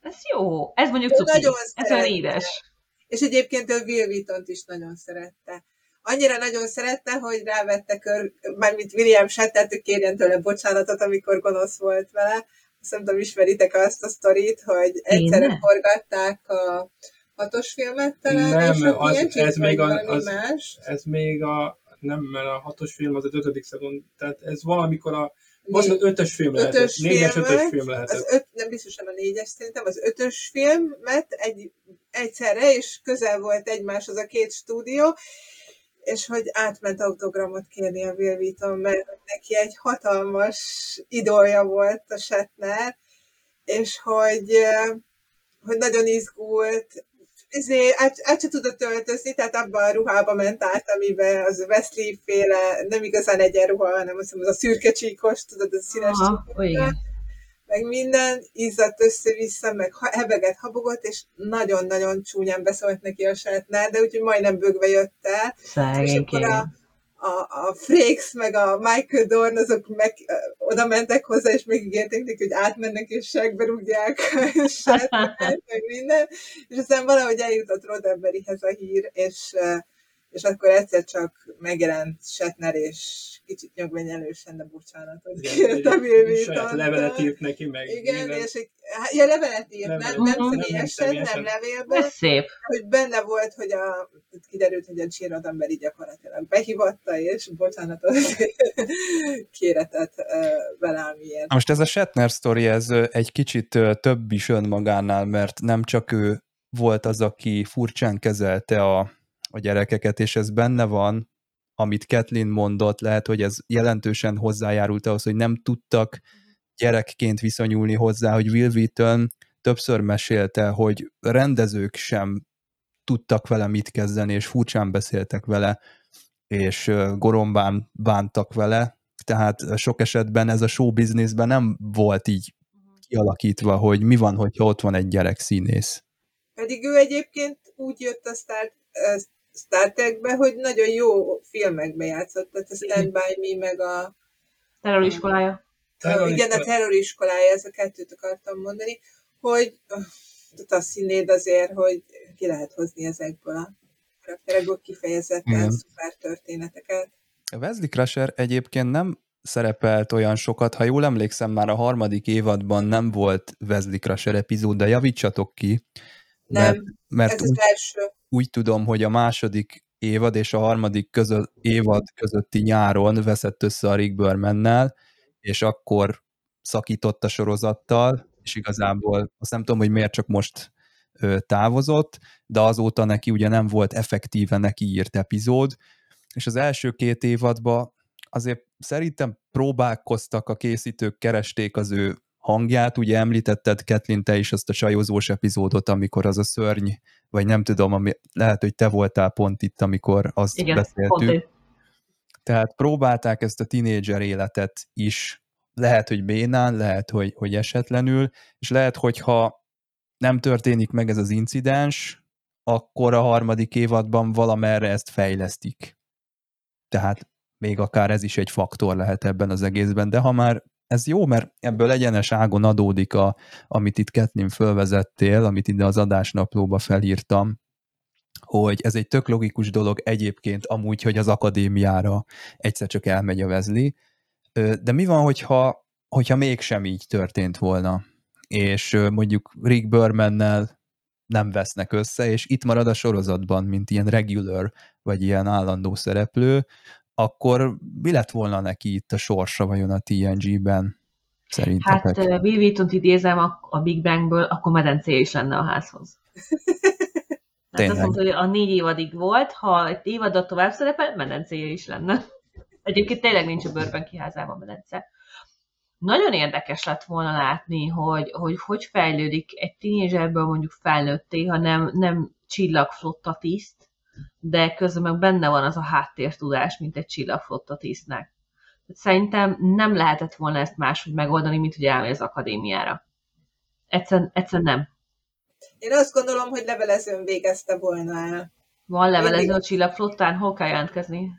Ez jó. Ez mondjuk cuki. Ez olyan édes. És egyébként ő Wil Wheatont is nagyon szerette. Annyira nagyon szerette, hogy rávette kör... Mármint William Shatner-t, hogy kérjen tőle bocsánatot, amikor gonosz volt vele. Szerintem ismeritek azt a sztorit, hogy egyszerre Én forgatták a hatos filmet talán. Nem, és az, ilyen, ez, még a, az, más. ez még a... Nem, mert a hatos film az az ötödik szezon. Tehát ez valamikor a... Most az ötös film ötös lehetett, film, négyes ötös film lehetett. Az öt, nem biztosan a négyes, szerintem az ötös film, mert egy, egyszerre, és közel volt egymáshoz a két stúdió, és hogy átment autogramot kérni a Wil Wheaton, mert neki egy hatalmas idolja volt a Shatner, és hogy, hogy nagyon izgult, át, át se tudott öltözni, tehát abban a ruhába ment át, amiben az Wesley-féle, nem igazán egyenruha, hanem azt hiszem, az a szürke csíkos, tudod, a színes csíkos, meg minden, izzadt össze-vissza, meg hebeget, habogott, és nagyon-nagyon csúnyán beszólt neki a Shatner, de úgyhogy majdnem bögve jött el. És akkor a, a, a Frakes, meg a Michael Dorn, azok meg, oda mentek hozzá, és megígérték neki, hogy átmennek, és segbe rúgják a Shatner, meg minden, és aztán valahogy eljutott Roddenberryhez a hír, és, és akkor egyszer csak megjelent Shatner, és kicsit nyugvenyelősen, de bocsánatot kért a Wil Wheaton. Saját levelet írt neki, meg igen, minden. És egy, ja, levelet írt, levelet. Nem, nem, nem személyesen, nem, nem, nem levélben. Ez szép. Hogy benne volt, hogy a, kiderült, hogy a Gene Roddenberry gyakorlatilag behívatta, és bocsánatot kéretett vele, amiért. Most ez a Shatner sztori, ez egy kicsit több is önmagánál, mert nem csak ő volt az, aki furcsán kezelte a, a gyerekeket, és ez benne van, amit Kathleen mondott, lehet, hogy ez jelentősen hozzájárult ahhoz, hogy nem tudtak gyerekként viszonyulni hozzá, hogy Wil Wheaton többször mesélte, hogy rendezők sem tudtak vele mit kezdeni, és furcsán beszéltek vele, és gorombán bántak vele, tehát sok esetben ez a show businessben nem volt így kialakítva, hogy mi van, hogyha ott van egy gyerek színész. Pedig ő egyébként úgy jött a Star Star Trekbe, hogy nagyon jó filmekbe játszott, tehát a Stand By Me, meg a... Terroriskolája. Terroriskolája. Igen, a terroriskolája, ezt a kettőt akartam mondani, hogy a színnéd azért, hogy ki lehet hozni ezekből a karakterekből kifejezetten szuper történeteket. A Wesley Crusher egyébként nem szerepelt olyan sokat. Ha jól emlékszem, már a harmadik évadban nem volt Wesley Crusher epizód, de javítsatok ki. Mert, nem, mert ez úgy, az első. Úgy tudom, hogy a második évad és a harmadik között, évad közötti nyáron veszett össze a Rick Bermannel, és akkor szakított a sorozattal, és igazából azt nem tudom, hogy miért csak most távozott, de azóta neki ugye nem volt effektíve neki írt epizód, és az első két évadban azért szerintem próbálkoztak a készítők, keresték az ő hangját, ugye említetted, Kathleen, te is azt a csajozós epizódot, amikor az a szörny, vagy nem tudom, ami, lehet, hogy te voltál pont itt, amikor azt igen, beszéltük. Tehát próbálták ezt a tínédzser életet is, lehet, hogy bénán, lehet, hogy, hogy esetlenül, és lehet, hogyha nem történik meg ez az incidens, akkor a harmadik évadban valamerre ezt fejlesztik. Tehát még akár ez is egy faktor lehet ebben az egészben, de ha már ez jó, mert ebből egyenes ágon adódik, a, amit itt Kathleen fölvezettél, amit ide az adásnaplóba felírtam, hogy ez egy tök logikus dolog egyébként amúgy, hogy az akadémiára egyszer csak elmegy a Wesley, de mi van, hogyha, hogyha mégsem így történt volna, és mondjuk Rick Bermannel nem vesznek össze, és itt marad a sorozatban, mint ilyen regular, vagy ilyen állandó szereplő, akkor mi lett volna neki itt a sorsa vajon a té en gé-ben? Szerintetek? Hát Wil Wheatont idézem a Big Bangből, akkor medencéje is lenne a házhoz. Tényleg. Azt mondta, hogy a négy évadig volt, ha egy évadat tovább szerepel, medencéje is lenne. Egyébként tényleg nincs a bőrben kiházában medence. Nagyon érdekes lett volna látni, hogy hogy, hogy fejlődik egy tínézserből mondjuk felnőtté, ha nem, nem csillagflotta tiszt, de közben meg benne van az a háttértudás, mint egy csillagflotta tisztnek. Szerintem nem lehetett volna ezt máshogy megoldani, mint hogy elmegy az akadémiára. Egyszer, egyszer nem. Én azt gondolom, hogy levelezőn végezte volna el. Van levelező Én... a csillagflottán? Hol kell jelentkezni?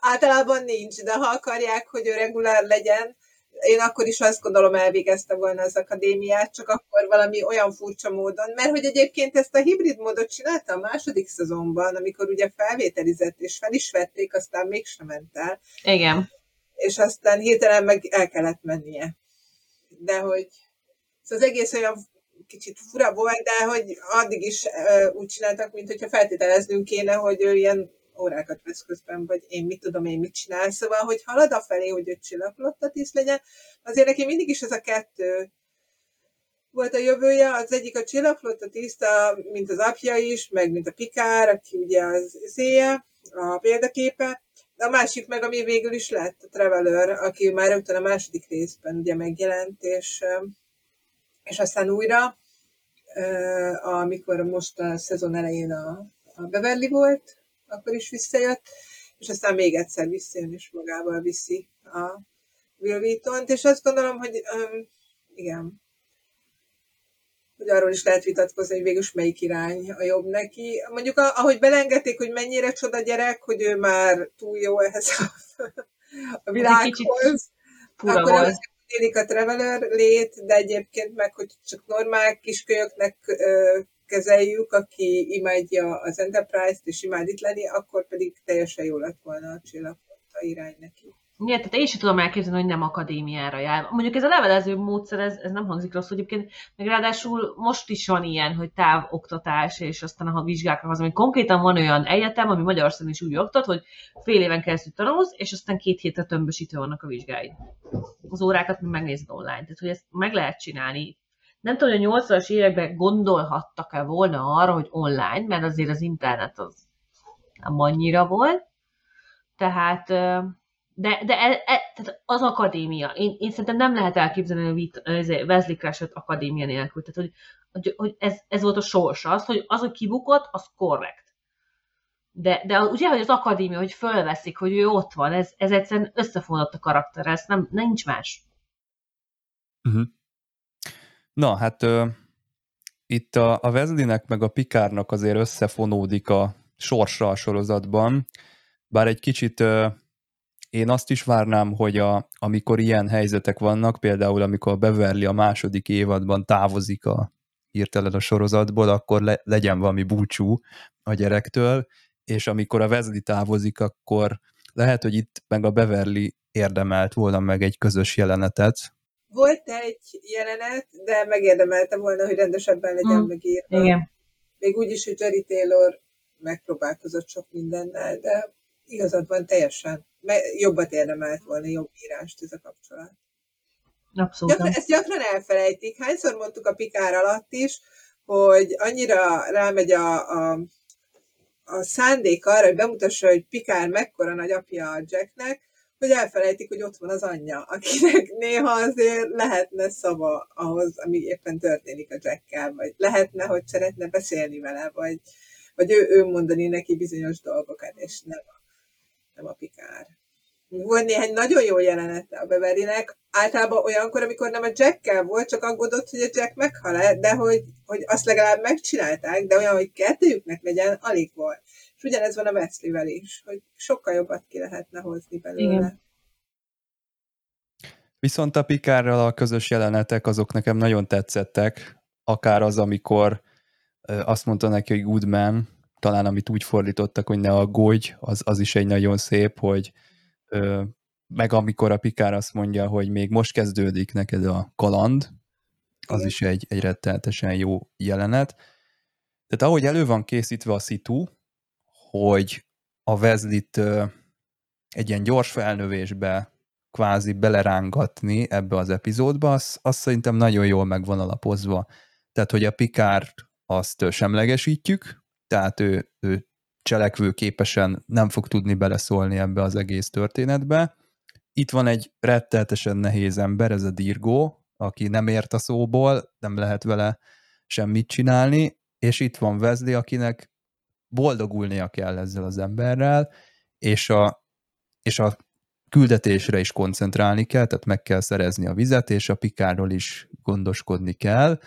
Általában nincs, de ha akarják, hogy ő regulár legyen, én akkor is azt gondolom, elvégezte volna az akadémiát, csak akkor valami olyan furcsa módon, mert hogy egyébként ezt a hibrid módot csinálta a második szezonban, amikor ugye felvételizett, és fel is vették, aztán mégsem ment el. Igen. És aztán hirtelen meg el kellett mennie. De hogy... Szóval az egész olyan kicsit fura volt, de hogy addig is uh, úgy csináltak, mint hogyha feltételeznünk kéne, hogy ő ilyen órákat vesz közben, vagy én mit tudom, én mit csinál. Szóval, hogy halad afelé, hogy ő csillagflottatiszt legyen, azért neki mindig is ez a kettő volt a jövője, az egyik a csillagflottatiszt, mint az apja is, meg mint a Picard, aki ugye az széje, a példaképe, de a másik meg, ami végül is lett, a Traveler, aki már rögtön a második részben ugye megjelent, és, és aztán újra, amikor most a szezon elején a, a Beverly volt, akkor is visszajött, és aztán még egyszer visszajön, és magával viszi a Wil Wheatont, és azt gondolom, hogy um, igen, hogy arról is lehet vitatkozni, hogy végülis melyik irány a jobb neki. Mondjuk ahogy belengedték, hogy mennyire csoda gyerek, hogy ő már túl jó ehhez a, a világhoz, akkor az élik a Traveler lét, de egyébként meg, hogy csak normál kiskölyöknek kezeljük, aki imádja az Enterprise-t és imád itt lenni, akkor pedig teljesen jó lett volna a csillagflotta irány neki. Igen, tehát én is tudom elképzelni, hogy nem akadémiára jár. Mondjuk ez a levelező módszer, ez, ez nem hangzik rosszul egyébként, meg ráadásul most is van ilyen, hogy távoktatás, és aztán ha vizsgákra haza, hogy konkrétan van olyan egyetem, ami Magyarországon is úgy oktat, hogy fél éven keresztül tanulsz, és aztán két hétre tömbösítő vannak a vizsgáid. Az órákat még megnézed online, tehát hogy ezt meg lehet csinálni. Nem tudom, hogy a nyolcvanas években gondolhattak-e volna arra, hogy online, mert azért az internet az nem annyira volt. Tehát, de, de e, e, tehát az akadémia. Én, én szerintem nem lehet elképzelni a Wesley Crusher akadémia nélkül. Tehát, hogy, hogy ez, ez volt a sorsa. Az, hogy az, hogy kibukott, az korrekt. De, de ugye, hogy az akadémia, hogy fölveszik, hogy ő ott van, ez, ez egyszerűen összefonott a karakter, ez nem, nincs más. Mhm. Uh-huh. Na, hát ö, itt a, a Wesleynek meg a Picardnak azért összefonódik a sorsa a sorozatban, bár egy kicsit ö, én azt is várnám, hogy a, amikor ilyen helyzetek vannak, például amikor a Beverly a második évadban távozik a hirtelen a sorozatból, akkor le, legyen valami búcsú a gyerektől, és amikor a Wesley távozik, akkor lehet, hogy itt meg a Beverly érdemelt volna meg egy közös jelenetet. Volt egy jelenet, de megérdemelte volna, hogy rendesebben legyen mm. megírva. Igen. Még úgy is, hogy Jeri Taylor megpróbálkozott sok mindennel, de igazad van teljesen. Jobbat érdemelt volna, jobb írást ez a kapcsolat. Abszolút. Gyakran, ezt gyakran elfelejtik. Hányszor mondtuk a Picard alatt is, hogy annyira rámegy a, a, a szándék arra, hogy bemutassa, hogy Picard mekkora nagyapja a Jacknek, hogy elfelejtik, hogy ott van az anyja, akinek néha azért lehetne szava ahhoz, ami éppen történik a Jackkel, vagy lehetne, hogy szeretne beszélni vele, vagy, vagy ő, ő mondani neki bizonyos dolgokat, és nem a, nem a Picard. Volt néhány nagyon jó jelenete a Beverlynek, általában olyankor, amikor nem a Jackkel volt, csak aggódott, hogy a Jack meghal, de hogy, hogy azt legalább megcsinálták, de olyan, hogy kettőjüknek legyen, alig volt. És ugyanez van a Wesleyvel is, hogy sokkal jobbat ki lehetne hozni belőle. Igen. Viszont a Picardral a közös jelenetek, azok nekem nagyon tetszettek, akár az, amikor azt mondta neki, hogy good man, talán amit úgy fordítottak, hogy ne aggódj, az, az is egy nagyon szép, hogy meg amikor a Picard azt mondja, hogy még most kezdődik neked a kaland, az igen. is egy, egy rettenetesen jó jelenet. Tehát ahogy elő van készítve a szitu, hogy a Wesleyt egy ilyen gyors felnövésbe kvázi belerángatni ebbe az epizódba, az, az szerintem nagyon jól meg van alapozva. Tehát, hogy a Picard azt semlegesítjük, tehát ő, ő cselekvőképesen nem fog tudni beleszólni ebbe az egész történetbe. Itt van egy rettenetesen nehéz ember, ez a Dirgo, aki nem ért a szóból, nem lehet vele semmit csinálni, és itt van Wesley, akinek boldogulnia kell ezzel az emberrel, és a, és a küldetésre is koncentrálni kell, tehát meg kell szerezni a vizet, és a Picardról is gondoskodni kell.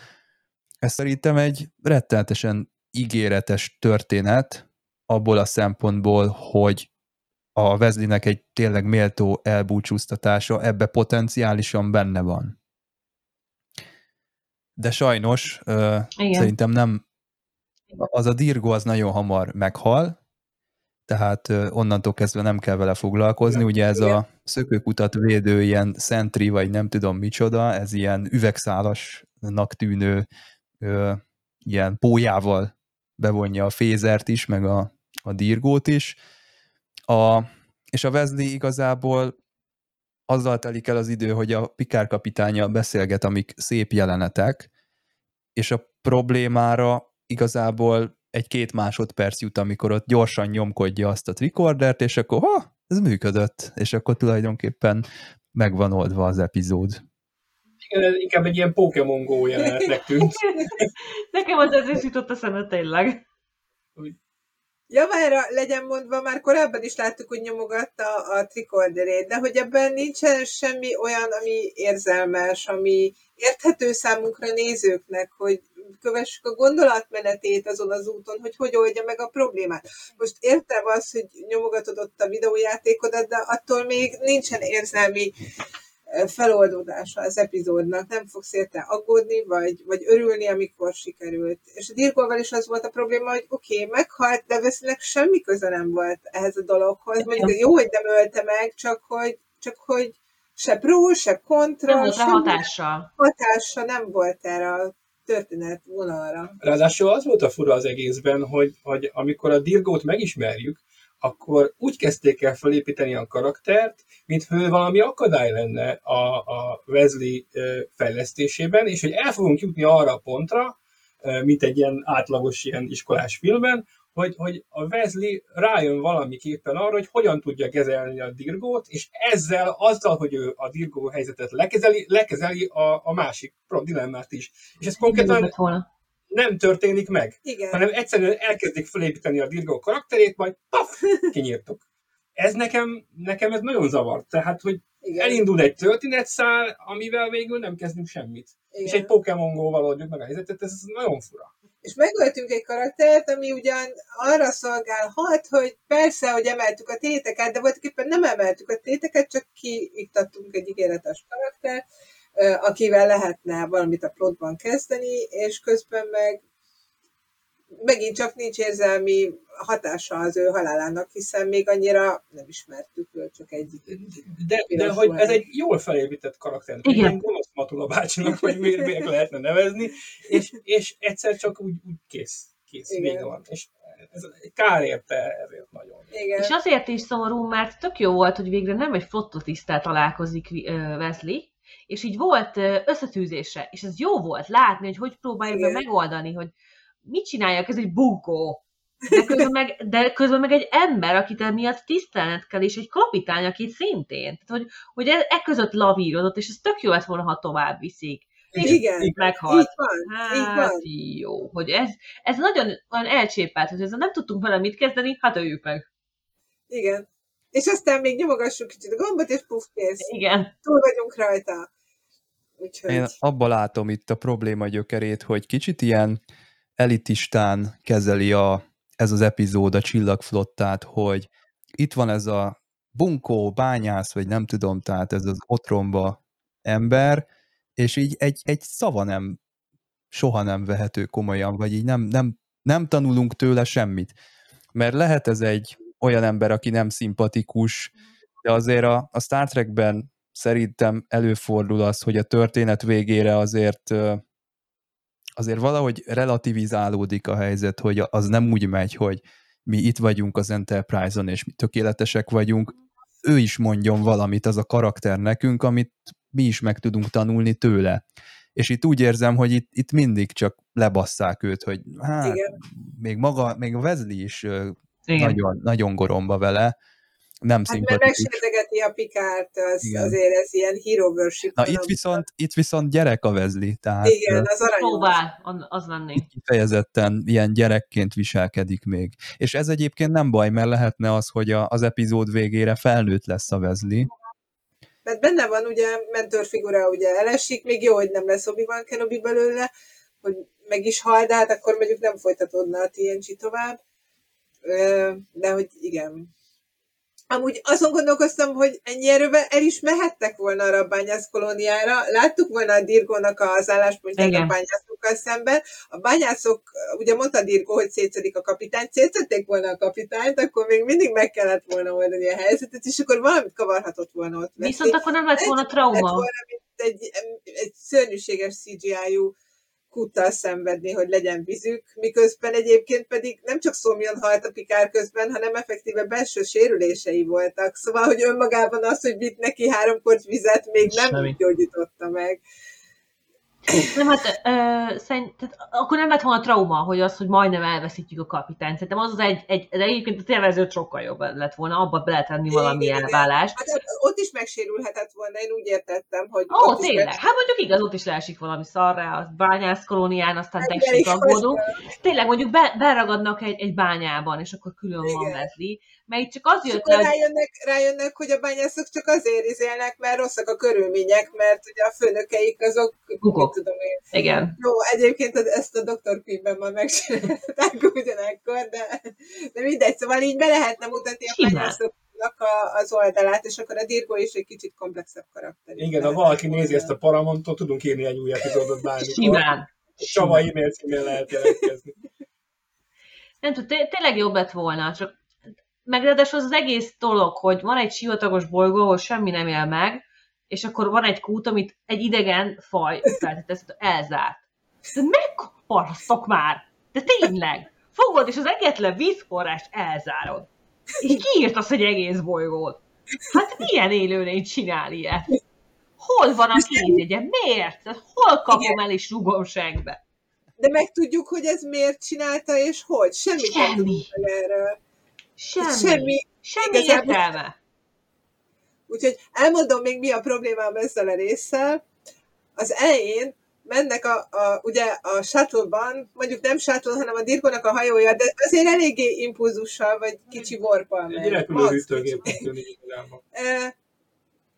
Ez szerintem egy rettenetesen ígéretes történet, abból a szempontból, hogy a Wesleynek egy tényleg méltó elbúcsúztatása ebbe potenciálisan benne van. De sajnos uh, szerintem nem, az a Dirgo az nagyon hamar meghal, tehát uh, onnantól kezdve nem kell vele foglalkozni, ugye ez igen. a szökőkutat védő ilyen sentry, vagy nem tudom micsoda, ez ilyen üvegszálasnak tűnő uh, ilyen pólyával bevonja a fézert is, meg a, a Dirgót is. A, és a Wesley igazából azzal telik el az idő, hogy a Picard kapitánya beszélget, amik szép jelenetek, és a problémára igazából egy-két másodperc jut, amikor ott gyorsan nyomkodja azt a tricordert, és akkor ha, ez működött, és akkor tulajdonképpen megvan oldva az epizód. Igen, inkább egy ilyen Pokémon Go jelenetnek tűnt. Nekem az ez is jutott a szembe tényleg. Javára legyen mondva, már korábban is láttuk, hogy nyomogatta a trikorderét, de hogy ebben nincsen semmi olyan, ami érzelmes, ami érthető számunkra nézőknek, hogy kövessük a gondolatmenetét azon az úton, hogy hogy oldja meg a problémát. Most értem azt, hogy nyomogatod ott a videójátékodat, de attól még nincsen érzelmi feloldódása az epizódnak, nem fogsz érte aggódni, vagy, vagy örülni, amikor sikerült. És a Dirgóval is az volt a probléma, hogy oké, okay, meghalt, de Wesleynek semmi köze nem volt ehhez a dologhoz. Mondjuk jó, hogy nem ölte meg, csak hogy, csak hogy se pró, se kontra, nem semmi hatása. hatása nem volt erre a történet vonalra. Ráadásul az volt a fura az egészben, hogy, hogy amikor a Dirgót megismerjük, akkor úgy kezdték el felépíteni a karaktert, mintha valami akadály lenne a, a Wesley fejlesztésében, és hogy el fogunk jutni arra a pontra, mint egy ilyen átlagos ilyen iskolás filmben, hogy, hogy a Wesley rájön valamiképpen arra, hogy hogyan tudja kezelni a Dirgót, és ezzel, azzal, hogy ő a Dirgó helyzetet lekezeli, lekezeli a, a másik dilemmát is. És ez konkrétan nem történik meg, igen. hanem egyszerűen elkezdik felépíteni a Dirgo karakterét, majd paf, kinyírtuk. Ez nekem, nekem ez nagyon zavart. Tehát, hogy igen. elindul egy történetszál, amivel végül nem kezdünk semmit. Igen. És egy Pokémon Go-val oldjuk meg a helyzetet, ez nagyon fura. És megöltünk egy karaktert, ami ugyan arra szolgálhat, hogy persze, hogy emeltük a téteket, de voltaképpen nem emeltük a téteket, csak kiiktattunk egy ígéretes karaktert, akivel lehetne valamit a plotban kezdeni, és közben meg megint csak nincs érzelmi hatása az ő halálának, hiszen még annyira nem ismertük őt, csak egyik. De, de hogy ez egy jól felépített karakter, igen, gonosz Matula bácsinak, hogy miért, miért lehetne nevezni, és, és egyszer csak úgy, úgy kész, kész, vége van. És ez kár érte ezért nagyon. Igen. És azért is szomorú, mert tök jó volt, hogy végre nem egy flottotiszttel találkozik Wesley, és így volt összetűzése, és ez jó volt látni, hogy hogy próbáljuk be megoldani, hogy mit csináljak, ez egy bunkó. De közben meg, de közben meg egy ember, akit emiatt tisztelned kell, és egy kapitány, akit szintén. Tehát, hogy, hogy e, e között lavírozott, és ez tök jó lett volna, ha tovább viszik. És igen, így meghalt. Így van, hát, így van. Jó, hogy ez, ez nagyon olyan elcsépelt, hogy ezzel nem tudtunk vele mit kezdeni, hát öljük meg. Igen. És aztán még nyomogassuk kicsit a gombot, és puff, kész. Igen. Túl vagyunk rajta. Úgyhogy... Én abba látom itt a probléma gyökerét, hogy kicsit ilyen elitistán kezeli a, ez az epizód a Csillagflottát, hogy itt van ez a bunkó, bányász, vagy nem tudom, tehát ez az otromba ember, és így egy, egy szava nem, soha nem vehető komolyan, vagy így nem, nem, nem tanulunk tőle semmit. Mert lehet ez egy olyan ember, aki nem szimpatikus, de azért a, a Star Trekben szerintem előfordul az, hogy a történet végére azért... azért valahogy relativizálódik a helyzet, hogy az nem úgy megy, hogy mi itt vagyunk az Enterprise-on, és mi tökéletesek vagyunk, ő is mondjon valamit, az a karakter nekünk, amit mi is meg tudunk tanulni tőle. És itt úgy érzem, hogy itt, itt mindig csak lebasszák őt, hogy hát, még maga, még Wesley is nagyon, nagyon goromba vele, nem hát szimpatikus. Mert megsérdegeti a Picardt, az, azért ez ilyen hero worship. Na itt viszont, itt viszont gyerek a Wesley, tehát... Igen, az aranyos. Próbál, az lenni. Kifejezetten ilyen gyerekként viselkedik még. És ez egyébként nem baj, mert lehetne az, hogy a, az epizód végére felnőtt lesz a Wesley. Mert benne van ugye mentorfigura, ugye elesik, még jó, hogy nem lesz Obi-Wan Kenobi belőle, hogy meg is hal, de hát akkor mondjuk nem folytatódna a té en gé tovább. De hogy igen... Amúgy azon gondolkoztam, hogy ennyi erővel el is mehettek volna arra a bányász kolóniára. Láttuk volna a Dirgónak az álláspontját a bányászokkal szemben. A bányászok, ugye mondta Dirgo, hogy szétszedik a kapitányt, szétszették volna a kapitányt, akkor még mindig meg kellett volna oldani a helyzetet, és akkor valamit kavarhatott volna ott. Viszont akkor nem lett volna trauma. Egy, egy szörnyűséges cé gé í-jú kúttal szenvedni, hogy legyen vízük, miközben egyébként pedig nem csak szomjon halt a Picard közben, hanem effektíve belső sérülései voltak. Szóval, hogy önmagában az, hogy vitt neki háromkort vizet, még nem semmi gyógyította meg. Nem, hát ö, szerint, tehát akkor nem lett volna trauma, hogy az, hogy majdnem elveszítjük a kapitányt. Szerintem az az egy, egy de egyébként a tervezőt sokkal jobb lett volna, abba beletenni valami elválást. Hát ott is megsérülhetett volna, én úgy értettem, hogy... Ó, ott tényleg, hát mondjuk igaz, ott is leesik valami szarra, a bányász kolónián, aztán tegsik aggódunk. Tényleg mondjuk be, beragadnak egy, egy bányában, és akkor külön igen van Wesley. Mert itt csak az jött le, hogy... Rájönnek, rájönnek, hogy a bányászok csak azért izélnek, mert rosszak a körülmények, mert ugye a főnökeik azok... Kukok. Tudom én. Igen. Jó, egyébként ezt a doktor Queen-ben már megcsinálták ugyanakkor, de, de mindegy, szóval így be lehetne mutatni a bányászoknak a, az oldalát, és akkor a Dirgo is egy kicsit komplexebb karakter. Igen, ha valaki nézi ezt a Paramountot, tudunk írni egy új epizódot bármikor. Simán. Csaba e-mail címén lehet jelentkezni. Nem tudom, tényleg jobb lett volna, csak meg ráadásul az egész dolog, hogy van egy sivatagos bolygó, ahol semmi nem él meg, és akkor van egy kút, amit egy idegen faj feltétesz, elzárt. De megparasztok már! De tényleg! Fogod, és az egyetlen vízforrást elzárod. És kiírtasz egy egész bolygót. Hát milyen élőlény csinál ilyet? Hol van a kézjegye? Miért? Hol kapom el és rugom segbe? De megtudjuk, hogy ez miért csinálta, és hogy? Semmi. Semmi. Semmi, semmi, semmi értelme. Úgyhogy elmondom még, mi a problémám ezzel a résszel. Az elején mennek a, a, ugye a shuttle-ban, mondjuk nem shuttle, hanem a Dirgonak a hajója, de azért eléggé impulzussal, vagy kicsi warp-al megy. Egy repülőhűtőgép.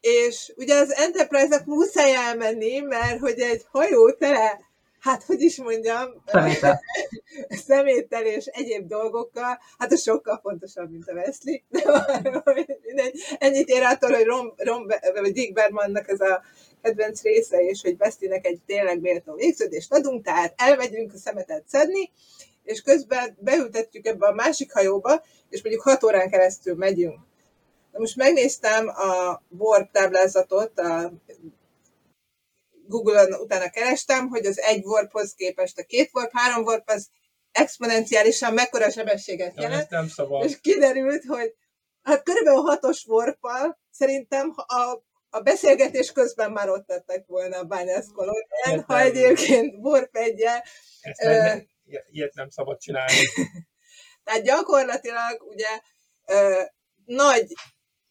És ugye az Enterprise-nak muszáj elmenni, mert hogy egy hajó tele, hát hogy is mondjam, szeméttel. szeméttel és egyéb dolgokkal, hát az sokkal fontosabb, mint a Wesley. Ennyit ér attól, hogy Rom, Rom, Dick Bermannak ez a kedvenc része, és hogy Wesleynek egy tényleg méltó végződést adunk, tehát elmegyünk a szemetet szedni, és közben beültetjük ebbe a másik hajóba, és mondjuk hat órán keresztül megyünk. Na most megnéztem a warp táblázatot, a Google-on utána kerestem, hogy az egy warphoz képest a két warp, három warp az exponenciálisan mekkora sebességet jelent, nem szabad. És kiderült, hogy hát körülbelül hatos warppal szerintem a A beszélgetés közben már ott tettek volna a bányászkolónán, ha egyébként warp egyel. Ezt nem, ö... ne, ilyet nem szabad csinálni. Tehát gyakorlatilag ugye ö, nagy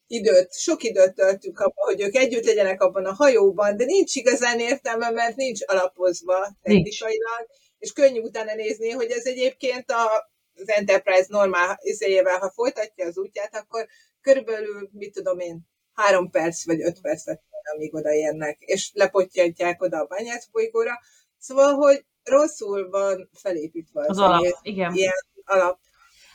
időt, sok időt töltünk abban, hogy ők együtt legyenek abban a hajóban, de nincs igazán értelme, mert nincs alapozva technikailag, és könnyű utána nézni, hogy ez egyébként a, az Enterprise normál izéjével, ha folytatja az útját, akkor körülbelül, mit tudom én, három perc vagy öt percet, amíg odaérnek, és lepotyantják oda a bányászbolygóra. Szóval, hogy rosszul van felépítve az, az alap, egész, igen. Ilyen alap.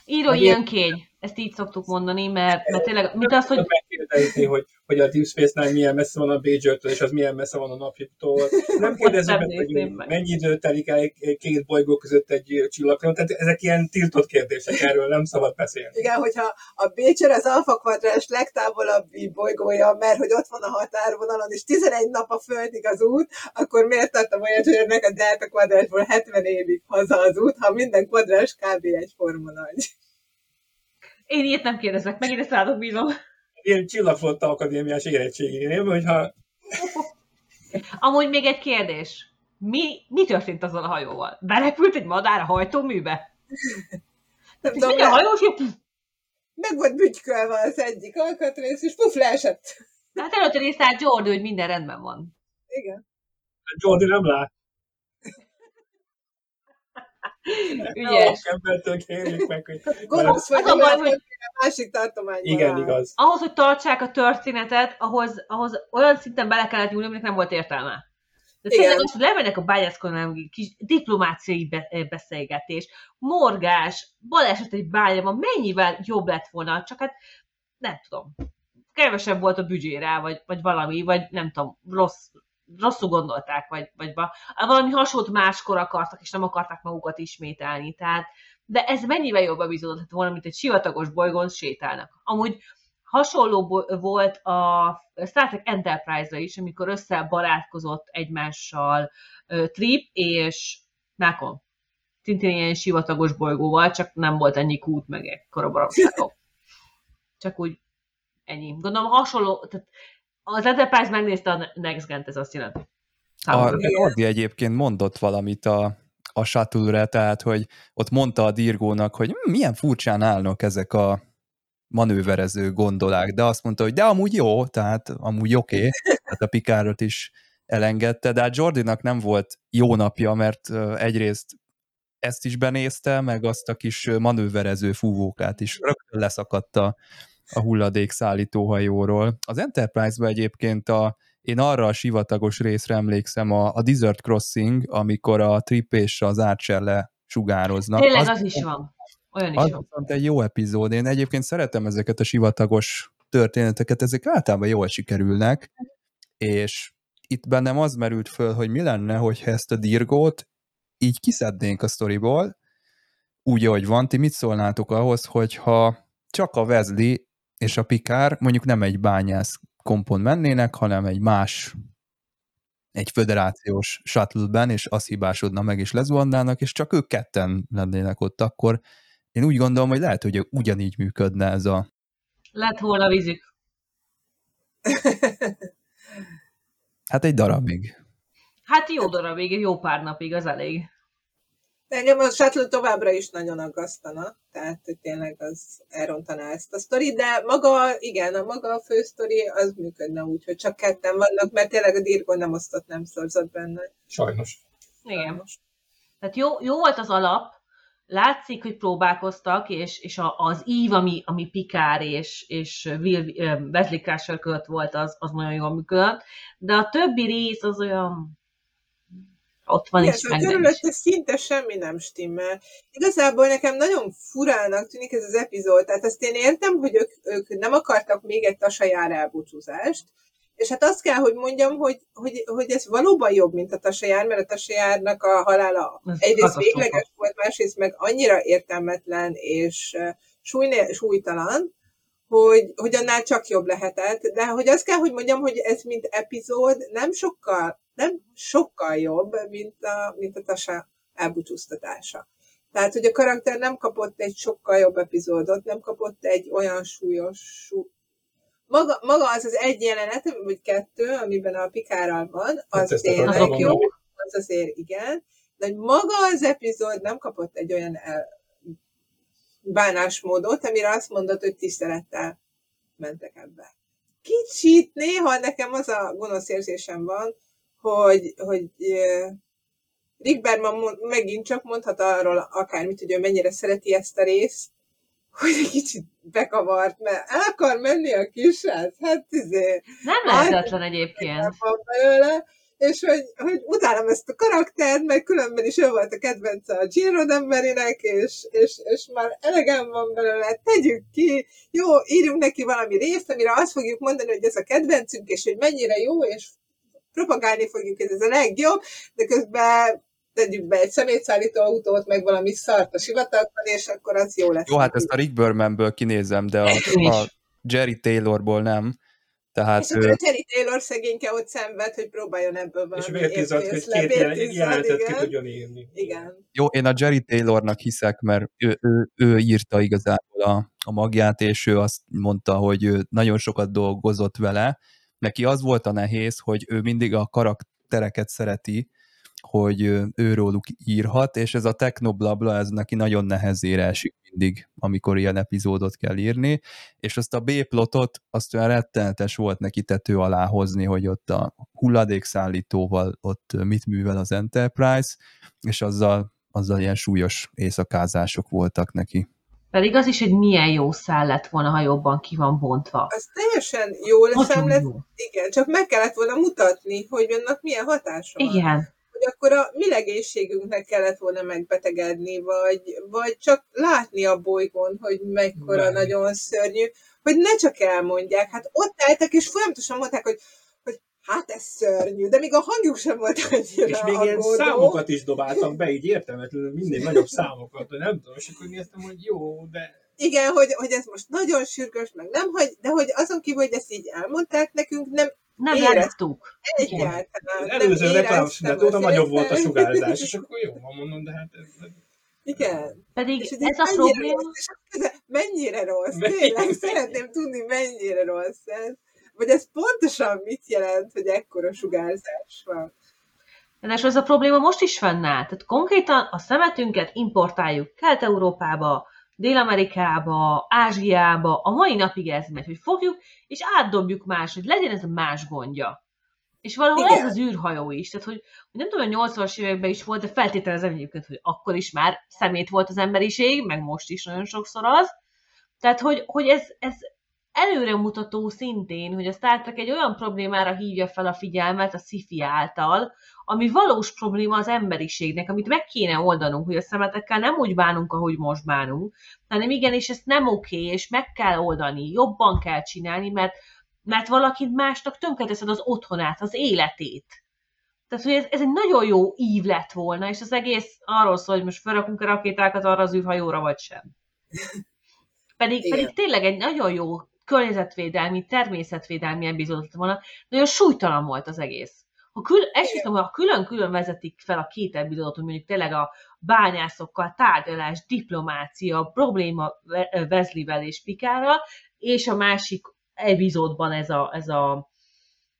Író ilyen kény, ezt így szoktuk mondani, mert, mert tényleg, mit az, hogy... Megkérdezni, hogy, hogy a Deep Space Nine milyen messze van a Bajor-től, és az milyen messze van a napjuktól. Nem kérdezünk, hogy mennyi idő telik el két bolygó között egy csillagra. Tehát ezek ilyen tiltott kérdések, erről nem szabad beszélni. Igen, hogyha a Bajor az Alpha Quadrans legtávolabbi bolygója, mert hogy ott van a határvonalon, és tizenegy nap a Földig az út, akkor miért tartom olyat, hogy ennek a Delta Quadransból hetven évig haza az út, ha minden quadrans kb. Egyforma nagy. Én ilyet nem kérdezlek, megint ezt ráadok bízom. Én Csillagflotta akadémiás érettségén, hogyha... Amúgy még egy kérdés. Mi, mi történt azzal a hajóval? Berepült egy madár a hajtóműbe? Nem és tudom, a hajós, hogy... Meg volt bütykölve az egyik alkatrész, és puf, leesett. Hát előtte nézte át Geordi, hogy minden rendben van. Igen. Geordi nem lát. Ügyes. Meg, hogy... Gonosz vagy, a baj, hogy... másik tartományban. Igen, igaz. Ahhoz, hogy tartsák a történetet, ahhoz, ahhoz olyan szinten bele kellett nyúlni, aminek nem volt értelme. De tényleg az, hogy lemennek a bányászkolónál, kis diplomáciai be- beszélgetés, morgás, baleset egy bányában, mennyivel jobb lett volna, csak hát nem tudom, kevesebb volt a büdzsére, vagy, vagy valami, vagy nem tudom, rossz. rosszul gondolták, vagy, vagy valami hasonlót máskor akartak, és nem akarták magukat ismételni. Tehát, de ez mennyivel jobban bizonyított volna, mint egy sivatagos bolygón sétálnak. Amúgy hasonló volt a Star Trek Enterprise-ra is, amikor összebarátkozott egymással Trip és Malcolm. Szintén ilyen sivatagos bolygóval, csak nem volt ennyi kút, meg ekkora baromságok. Csak úgy ennyi. Gondolom hasonló... Tehát az Enterprise megnézte a Next Gent, ez azt jelenti. Adi egyébként mondott valamit a, a shuttle-re, tehát, hogy ott mondta a Dirgónak, hogy milyen furcsán állnak ezek a manőverező gondolák, de azt mondta, hogy de amúgy jó, tehát amúgy oké, okay. Tehát a Picardot is elengedte, de hát Geordinak nem volt jó napja, mert egyrészt ezt is benézte, meg azt a kis manőverező fúvókát is rögtön leszakadta a hulladékszállítóhajóról. Az Enterprise-ben egyébként a, én arra a sivatagos részre emlékszem, a, a Desert Crossing, amikor a Trip és az Archer lesugároznak. Tényleg az, az is van. Olyan is az van. Az egy jó epizód. Én egyébként szeretem ezeket a sivatagos történeteket, ezek általában jól sikerülnek, és itt bennem az merült föl, hogy mi lenne, hogyha ezt a Dirgót így kiszednénk a sztoriból, úgy, ahogy van. Ti mit szólnátok ahhoz, hogyha csak a Wesley és a Picard mondjuk nem egy bányász kompon mennének, hanem egy más, egy föderációs shuttle-ben, és az hibásodna meg, és lezuhannának, és csak ők ketten lennének ott, akkor én úgy gondolom, hogy lehet, hogy ugyanígy működne ez a... Lett volna vízük. Hát egy darabig. Hát jó darabig, jó pár napig, az elég. Engem a shuttle továbbra is nagyon aggasztana, tehát hogy tényleg az elrontaná ezt a sztori, de maga, igen, a maga a fő sztori, az működne úgy, hogy csak ketten vannak, mert tényleg a Dirgo nem osztott, nem szorzott benne. Sajnos. Igen. Sajnos. Tehát jó, jó volt az alap, látszik, hogy próbálkoztak, és, és a, az ív, ami, ami Picard és, és Wil, Wesley Crusher között volt, az, az nagyon jól működött, de a többi rész az olyan... Ott van is, meg nem is. Szinte semmi nem stimmel. Igazából nekem nagyon furának tűnik ez az epizód, tehát azt én értem, hogy ők, ők nem akartak még egy Tasha Yar elbúcsúzást, És hát azt kell, hogy mondjam, hogy, hogy, hogy ez valóban jobb, mint a Tasha Yar, mert a Tasha Yarnak a halála ez egyrészt végleges volt, másrészt meg annyira értelmetlen és súlyné, súlytalan, hogy, hogy annál csak jobb lehetett. De hogy azt kell, hogy mondjam, hogy ez mint epizód nem sokkal, nem sokkal jobb, mint a, mint a Tasha elbúcsúztatása. Tehát, hogy a karakter nem kapott egy sokkal jobb epizódot, nem kapott egy olyan súlyos... Sú... Maga, maga az az egy jelenet, vagy kettő, amiben a Picardral van, az hát tényleg jó, az azért igen, de maga az epizód nem kapott egy olyan bánásmódot, amire azt mondod, hogy tisztelettel mentek ebbe. Kicsit néha nekem az a gonosz érzésem van, hogy... hogy Rick Berman megint csak mondhat arról akármit, hogy ő mennyire szereti ezt a részt, hogy egy kicsit bekavart, mert el akar menni a kisrác, hát azért... Nem lehetetlen egyébként. Belőle, és hogy, hogy utálom ezt a karaktert, mert különben is ő volt a kedvence a Gene Roddenberrynek, és, és, és már elegem van belőle, tegyük ki, jó, írjunk neki valami részt, amire azt fogjuk mondani, hogy ez a kedvencünk, és hogy mennyire jó, és propagálni fogjuk, ez a legjobb, de közben tegyük be egy szemétszállító autót, meg valami szart a sivatagban, és akkor az jó lesz. Jó, hát ezt a Rick Bermanből kinézem, de a, a Jeri Taylorból nem. Tehát és ő... a Jeri Taylor szegényke ott szenved, hogy próbáljon ebből valami értészlet. És vértizad, két jelenetet ki tudjon írni. Igen. Jó, én a Jeri Taylornak hiszek, mert ő, ő, ő írta igazából a, a magját, és ő azt mondta, hogy ő nagyon sokat dolgozott vele. Neki az volt a nehéz, hogy ő mindig a karaktereket szereti, hogy őróluk írhat, és ez a technoblabla, ez neki nagyon nehezére esik mindig, amikor ilyen epizódot kell írni, és azt a B-plotot, azt olyan rettenetes volt neki tető alá hozni, hogy ott a hulladékszállítóval ott mit művel az Enterprise, és azzal, azzal ilyen súlyos éjszakázások voltak neki. Pedig az is, hogy milyen jó szál lett volna, ha jobban ki van bontva. Az teljesen jó szám lett, igen, csak meg kellett volna mutatni, hogy annak milyen hatása van. Igen. Hogy akkor a mi legénységünknek kellett volna megbetegedni, vagy, vagy csak látni a bolygón, hogy mekkora nagyon szörnyű, hogy ne csak elmondják. Hát ott álltak, és folyamatosan mondták, hogy hát ez szörnyű, de még a hangjuk sem volt annyira. És még ilyen aggódó számokat is dobáltam be, így értelmetlenül mindig nagyobb számokat, hogy nem tudom, és akkor néztem, hogy jó, de... Igen, hogy, hogy ez most nagyon sürgős, meg nem, hogy, de hogy azon kívül, hogy ezt így elmondták nekünk, nem Nem jártuk. Egyáltalán. Előző reklámszünet óta nagyobb volt a sugárzás, és akkor jó, ha mondom, de hát... Ez... Igen. Pedig és ez a probléma... Rossz, mennyire rossz, mennyire tényleg, mennyire. Szeretném tudni, mennyire rossz ez. Vagy ez pontosan mit jelent, hogy ekkora sugárzás van? És ez a probléma most is fennáll. Tehát konkrétan a szemetünket importáljuk Kelet-Európába, Dél-Amerikába, Ázsiába, a mai napig ez megy, hogy fogjuk, és átdobjuk más, hogy legyen ez más gondja. És valahol igen, ez az űrhajó is. Tehát, hogy nem tudom, hogy nyolcvanas években is volt, de feltételezem egyébként, hogy akkor is már szemét volt az emberiség, meg most is nagyon sokszor az. Tehát, hogy, hogy ez... ez előremutató szintén, hogy a Star Trek egy olyan problémára hívja fel a figyelmet a sci-fi által, ami valós probléma az emberiségnek, amit meg kéne oldanunk, hogy a szemetekkel nem úgy bánunk, ahogy most bánunk, hanem igenis ezt nem oké, és meg kell oldani, jobban kell csinálni, mert, mert valakit másnak tönkreteszed az otthonát, az életét. Tehát, hogy ez, ez egy nagyon jó ív lett volna, és az egész arról szól, hogy most felrakunk a rakétákat arra az űrhajóra, vagy sem. Pedig, pedig tényleg egy nagyon jó környezetvédelmi, természetvédelmi epizódot volna, nagyon súlytalan volt az egész. Ha kül- esküszöm, ha külön-külön vezetik fel a két epizódot, hogy mondjuk tényleg a bányászokkal tárgyalás, diplomácia, probléma Wesleyvel és Picardral, és a másik epizódban ez a, ez a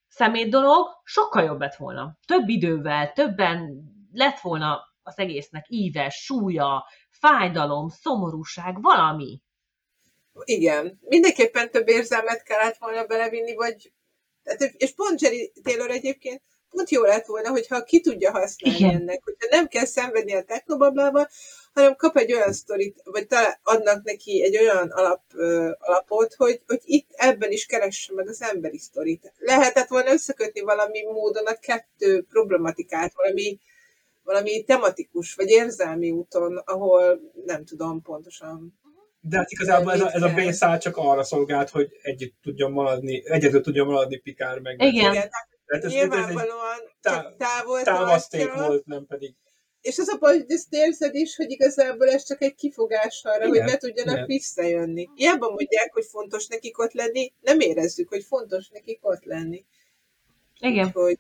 szemét dolog, sokkal jobb lett volna. Több idővel, többen lett volna az egésznek íve, súlya, fájdalom, szomorúság, valami. Igen, mindenképpen több érzelmet kellett volna belevinni, vagy... És pont Jeri Taylor egyébként pont jó lett volna, hogyha ki tudja használni igen, ennek, hogyha nem kell szenvedni a technobablával, hanem kap egy olyan sztorit, vagy talán adnak neki egy olyan alap, uh, alapot, hogy, hogy itt ebben is keresse meg az emberi sztorit. Lehetett volna összekötni valami módon a kettő problematikát, valami, valami tematikus, vagy érzelmi úton, ahol nem tudom pontosan... De hát igazából ez a, ez a B-szál csak arra szolgált, hogy együtt tudjon maradni, egyedül tudjon maradni Picard meg. Igen. Igen. Tehát ez, nyilvánvalóan ez csak távol távaszték volt, nem pedig. És az abban ezt érzed is, hogy igazából ez csak egy kifogás arra, igen, hogy ne tudjanak igen. visszajönni. Ilyenben mondják, hogy fontos nekik ott lenni, nem érezzük, hogy fontos nekik ott lenni. Igen. Úgyhogy...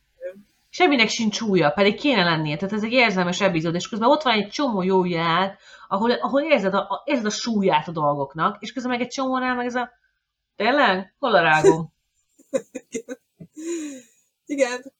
semminek sincs súlya, pedig kéne lennie. Tehát ez egy érzelmes epizód, és közben ott van egy csomó jó jelent, ahol, ahol érzed, a, a, érzed a súlyát a dolgoknak, és közben meg egy csomónál meg ez a... tényleg? Hol a rágó? Igen. Igen.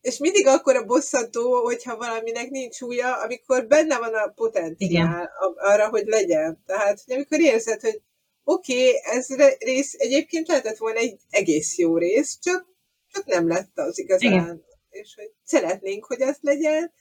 És mindig akkora bosszantó, hogyha valaminek nincs súlya, amikor benne van a potenciál igen. arra, hogy legyen. Tehát, hogy amikor érzed, hogy oké, okay, ez rész egyébként lehetett volna egy egész jó rész, csak, csak nem lett az igazán. Igen. És hogy szeretnénk, hogy ez legyen.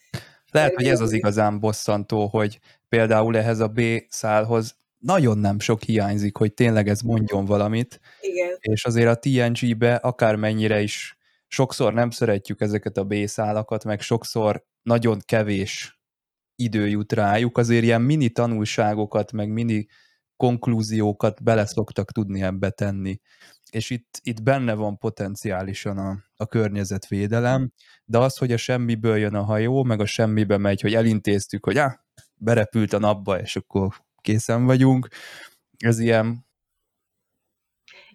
Lehet, hogy ez az igazán bosszantó, hogy például ehhez a B-szálhoz nagyon nem sok hiányzik, hogy tényleg ez mondjon valamit. Igen. És azért a té en gé-be akármennyire is sokszor nem szeretjük ezeket a B-szálakat, meg sokszor nagyon kevés idő jut rájuk, azért ilyen mini tanulságokat, meg mini konklúziókat bele szoktak tudni ebbe tenni. És itt, itt benne van potenciálisan a, a környezetvédelem, de az, hogy a semmiből jön a hajó, meg a semmibe megy, hogy elintéztük, hogy áh, berepült a napba, és akkor készen vagyunk. Ez ilyen...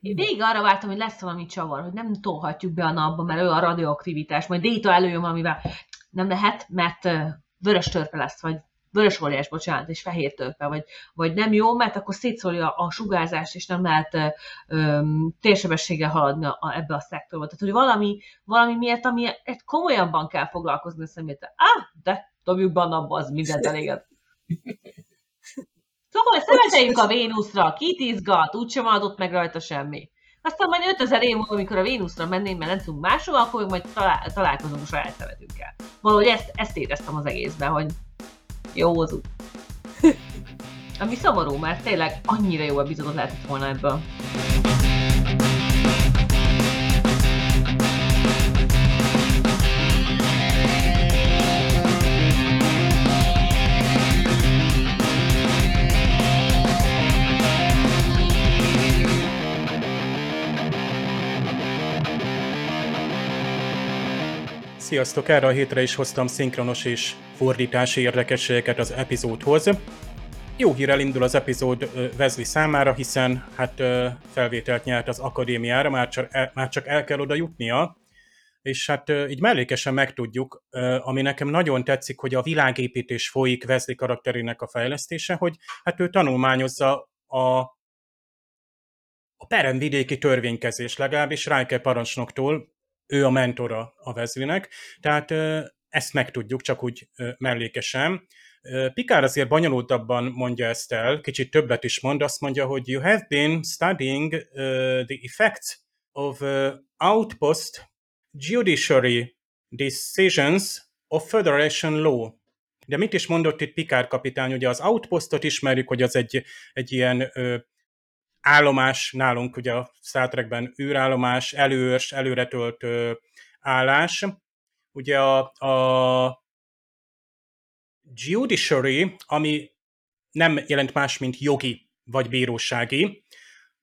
Végig arra vártam, hogy lesz valami csavar, hogy nem tolhatjuk be a napba, mert ő a radioaktivitás, majd Déta előjön valamivel. Nem lehet, mert vörös törpe lesz, vagy vörös óriás, bocsánat, és fehér törpe, vagy, vagy nem jó, mert akkor szétszórja a sugárzást, és nem lehet öm, térsebességgel haladni a, ebbe a szektorba. Tehát, hogy valami, valami miért, ami komolyabban kell foglalkozni a személytel. Ah, de dobjuk be a napba, az mindent eléget. Szóval szemeteljük a Vénuszra, kit izgat, úgysem adott meg rajta semmi. Aztán majd ötezer év múlva, amikor a Vénuszra mennénk, mert nem tudunk máshova, akkor majd talál, találkozunk a saját szemetünkkel. Valahogy ezt, ezt éreztem az egészben, hogy jó, az út. Ami szomorú, mert tényleg annyira jó epizódot lehetett volna ebből. Sziasztok! Erre a hétre is hoztam szinkronos és fordítási érdekességeket az epizódhoz. Jó hírrel indul az epizód Wesley számára, hiszen hát felvételt nyert az akadémiára, már csak el, már csak el kell oda jutnia, és hát így mellékesen megtudjuk, ami nekem nagyon tetszik, hogy a világépítés folyik Wesley karakterének a fejlesztése, hogy hát ő tanulmányozza a a peremvidéki törvénykezés, legalábbis Riker parancsnoktól, ő a mentora a Wesleynek, tehát ezt megtudjuk, csak úgy mellékesen. Picard azért bonyolultabban mondja ezt el, kicsit többet is mond, azt mondja, hogy you have been studying uh, the effects of uh, outpost judiciary decisions of Federation law. De mit is mondott itt Picard kapitány? Ugye az outpostot ismerjük, hogy az egy, egy ilyen... Uh, állomás, nálunk ugye a Star Trekben űrállomás, előörs, előre töltő állás. Ugye a, a judiciary, ami nem jelent más, mint jogi vagy bírósági.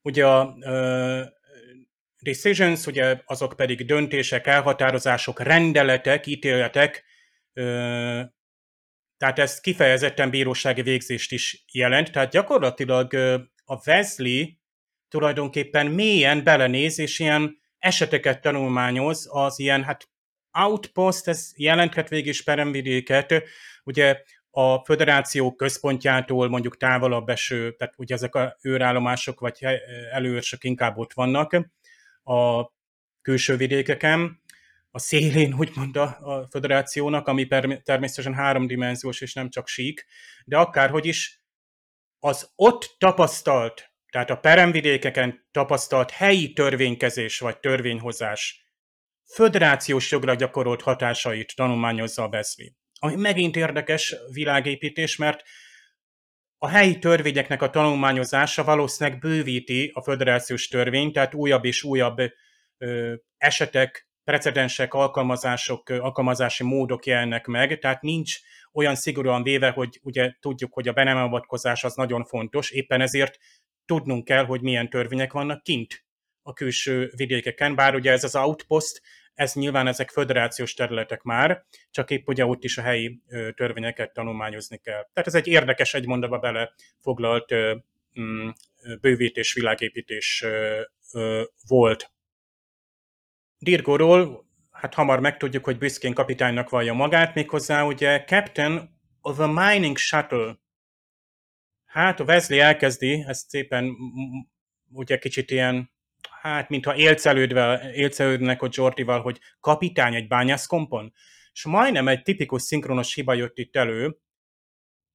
Ugye a uh, decisions, ugye azok pedig döntések, elhatározások, rendeletek, ítéletek, uh, tehát ez kifejezetten bírósági végzést is jelent, tehát gyakorlatilag uh, a Wesley tulajdonképpen mélyen belenéz, és ilyen eseteket tanulmányoz, az ilyen, hát outpost, ez jelenthet végig is peremvidéket, ugye a föderáció központjától mondjuk távolabb eső, tehát ugye ezek a őrállomások vagy előörsök inkább ott vannak a külső vidékeken, a szélén, úgymond a, a föderációnak, ami per, természetesen háromdimenziós, és nem csak sík, de akárhogy is, az ott tapasztalt, tehát a peremvidékeken tapasztalt helyi törvénykezés vagy törvényhozás föderációs jogra gyakorolt hatásait tanulmányozza a Wesley. Ami megint érdekes világépítés, mert a helyi törvényeknek a tanulmányozása valószínűleg bővíti a föderációs törvényt, tehát újabb és újabb ö, esetek precedensek, alkalmazások, alkalmazási módok jelennek meg, tehát nincs olyan szigorúan véve, hogy ugye tudjuk, hogy a be nem avatkozás az nagyon fontos, éppen ezért tudnunk kell, hogy milyen törvények vannak kint a külső vidékeken, bár ugye ez az outpost, ez nyilván ezek föderációs területek már, csak épp ugye ott is a helyi törvényeket tanulmányozni kell. Tehát ez egy érdekes, egy mondatba belefoglalt bővítés, világépítés volt. Dirgóról, hát hamar megtudjuk, hogy büszkén kapitánynak vallja magát, méghozzá ugye Captain of a Mining Shuttle. Hát Wesley elkezdi, ezt szépen ugye kicsit ilyen, hát mintha élcelődve, élcelődnek ott Geordival, hogy kapitány egy bányászkompon. És majdnem egy tipikus szinkronos hiba jött itt elő.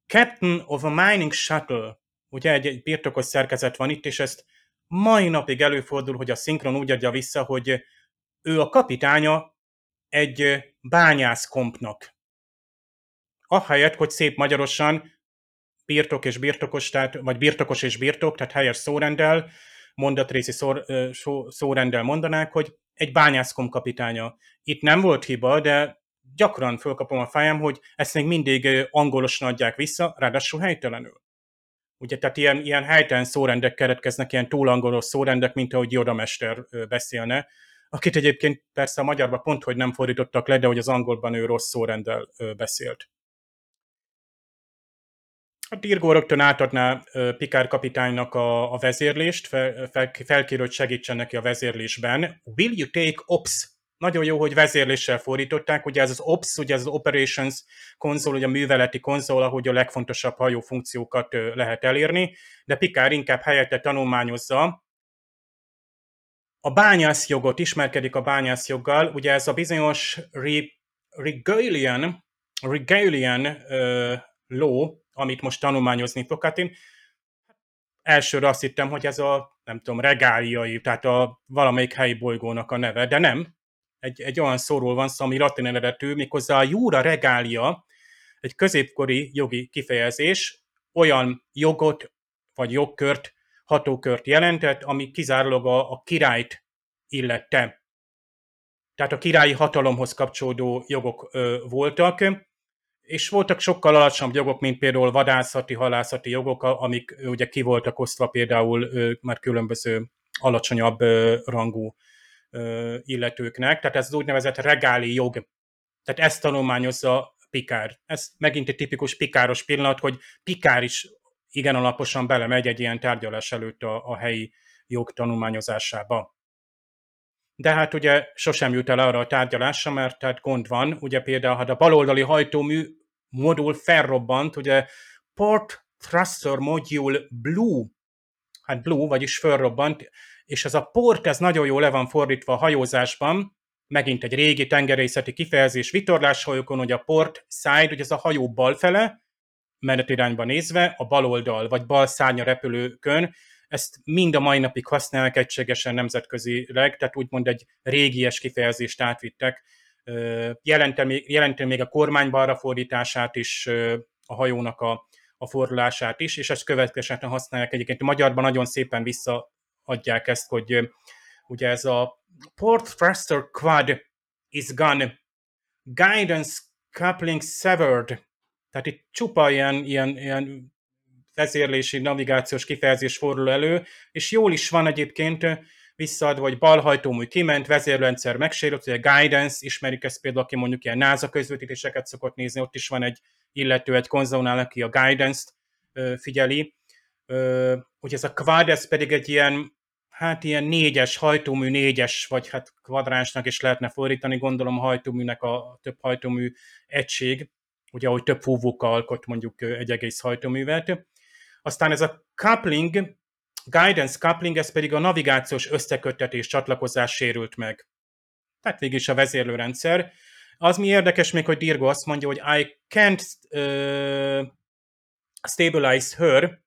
Captain of a Mining Shuttle. Ugye egy, egy birtokos szerkezet van itt, és ezt mai napig előfordul, hogy a szinkron úgy adja vissza, hogy ő a kapitánya egy bányászkompnak. Ahelyett, hogy szép magyarosan birtok és birtokos, tehát, vagy birtokos és birtok, tehát helyes szórendel, mondatrészi szor, szó, szórendel mondanák, hogy egy bányászkomp kapitánya. Itt nem volt hiba, de gyakran fölkapom a fejem, hogy ezt még mindig angolosan adják vissza, ráadásul helytelenül. Ugye, tehát ilyen, ilyen helytelen szórendek keretkeznek, ilyen túlangolos szórendek, mint ahogy Yoda mester beszélne, akit egyébként persze a magyarban pont, hogy nem fordítottak le, de hogy az angolban ő rossz szórenddel beszélt. A Dirgo rögtön átadná Picard kapitánynak a, a vezérlést, fel, fel, felkér, hogy segítsen neki a vezérlésben. Will you take ops? Nagyon jó, hogy vezérléssel fordították, ugye ez az ops, ugye ez az operations konzol, ugye a műveleti konzol, ahogy a legfontosabb hajó funkciókat lehet elérni, de Picard inkább helyette tanulmányozza a bányászjogot, ismerkedik a bányászjoggal, ugye ez a bizonyos Rigelian, Rigelian uh, law, amit most tanulmányozni fog. Hát én elsőre azt hittem, hogy ez a, nem tudom, regáliai, tehát a valamelyik helyi bolygónak a neve, de nem. Egy, egy olyan szóról van szó, ami latin eredetű, méghozzá a jura regalia, egy középkori jogi kifejezés, olyan jogot vagy jogkört, hatókört jelentett, ami kizárólag a, a királyt illette. Tehát a királyi hatalomhoz kapcsolódó jogok ö, voltak, és voltak sokkal alacsonyabb jogok, mint például vadászati, halászati jogok, amik ö, ugye ki voltak osztva például ö, már különböző alacsonyabb ö, rangú ö, illetőknek. Tehát ez az úgynevezett regáli jog. Tehát ezt tanulmányozza Picard. Ez megint egy tipikus Picardos pillanat, hogy Picard is igen alaposan belemegy egy ilyen tárgyalás előtt a, a helyi jog tanulmányozásába. De hát ugye sosem jut el arra a tárgyalásra, mert tehát gond van, ugye például hát a baloldali hajtómű modul felrobbant, ugye Port Thruster Module Blue, hát Blue, vagyis felrobbant, és ez a port, ez nagyon jól le van fordítva a hajózásban, megint egy régi tengerészeti kifejezés, vitorláshajókon, hogy a port side, ugye ez a hajó bal fele, menetirányba nézve, a bal oldal vagy bal szárnya repülőkön, ezt mind a mai napig használják egységesen nemzetközileg, tehát úgymond egy régies kifejezést átvittek. Jelente még, jelente még a kormány balra fordítását is, a hajónak a, a fordulását is, és ezt következően használják egyébként. Magyarban nagyon szépen visszaadják ezt, hogy ugye ez a Port Thruster Quad is gone, Guidance Coupling Severed. Tehát itt csupa ilyen, ilyen, ilyen vezérlési, navigációs kifejezés fordul elő, és jól is van egyébként visszaadva, hogy balhajtómű kiment, vezérrendszer megsérült, ugye guidance, ismerik ezt például, aki mondjuk ilyen NASA közvetítéseket szokott nézni, ott is van egy illető, egy konzolnál, aki a guidance-t figyeli. Ugye ez a quad, ez pedig egy ilyen, hát ilyen négyes, hajtómű négyes, vagy hát kvadránsnak is lehetne fordítani, gondolom a hajtóműnek a több hajtómű egység, ugye ahogy több fúvókkal alkot mondjuk egy egész hajtóművet. Aztán ez a coupling, guidance coupling, ez pedig a navigációs összeköttetés, csatlakozás sérült meg. Tehát végül is a vezérlőrendszer. Az mi érdekes még, hogy Dirgo azt mondja, hogy I can't uh, stabilize her,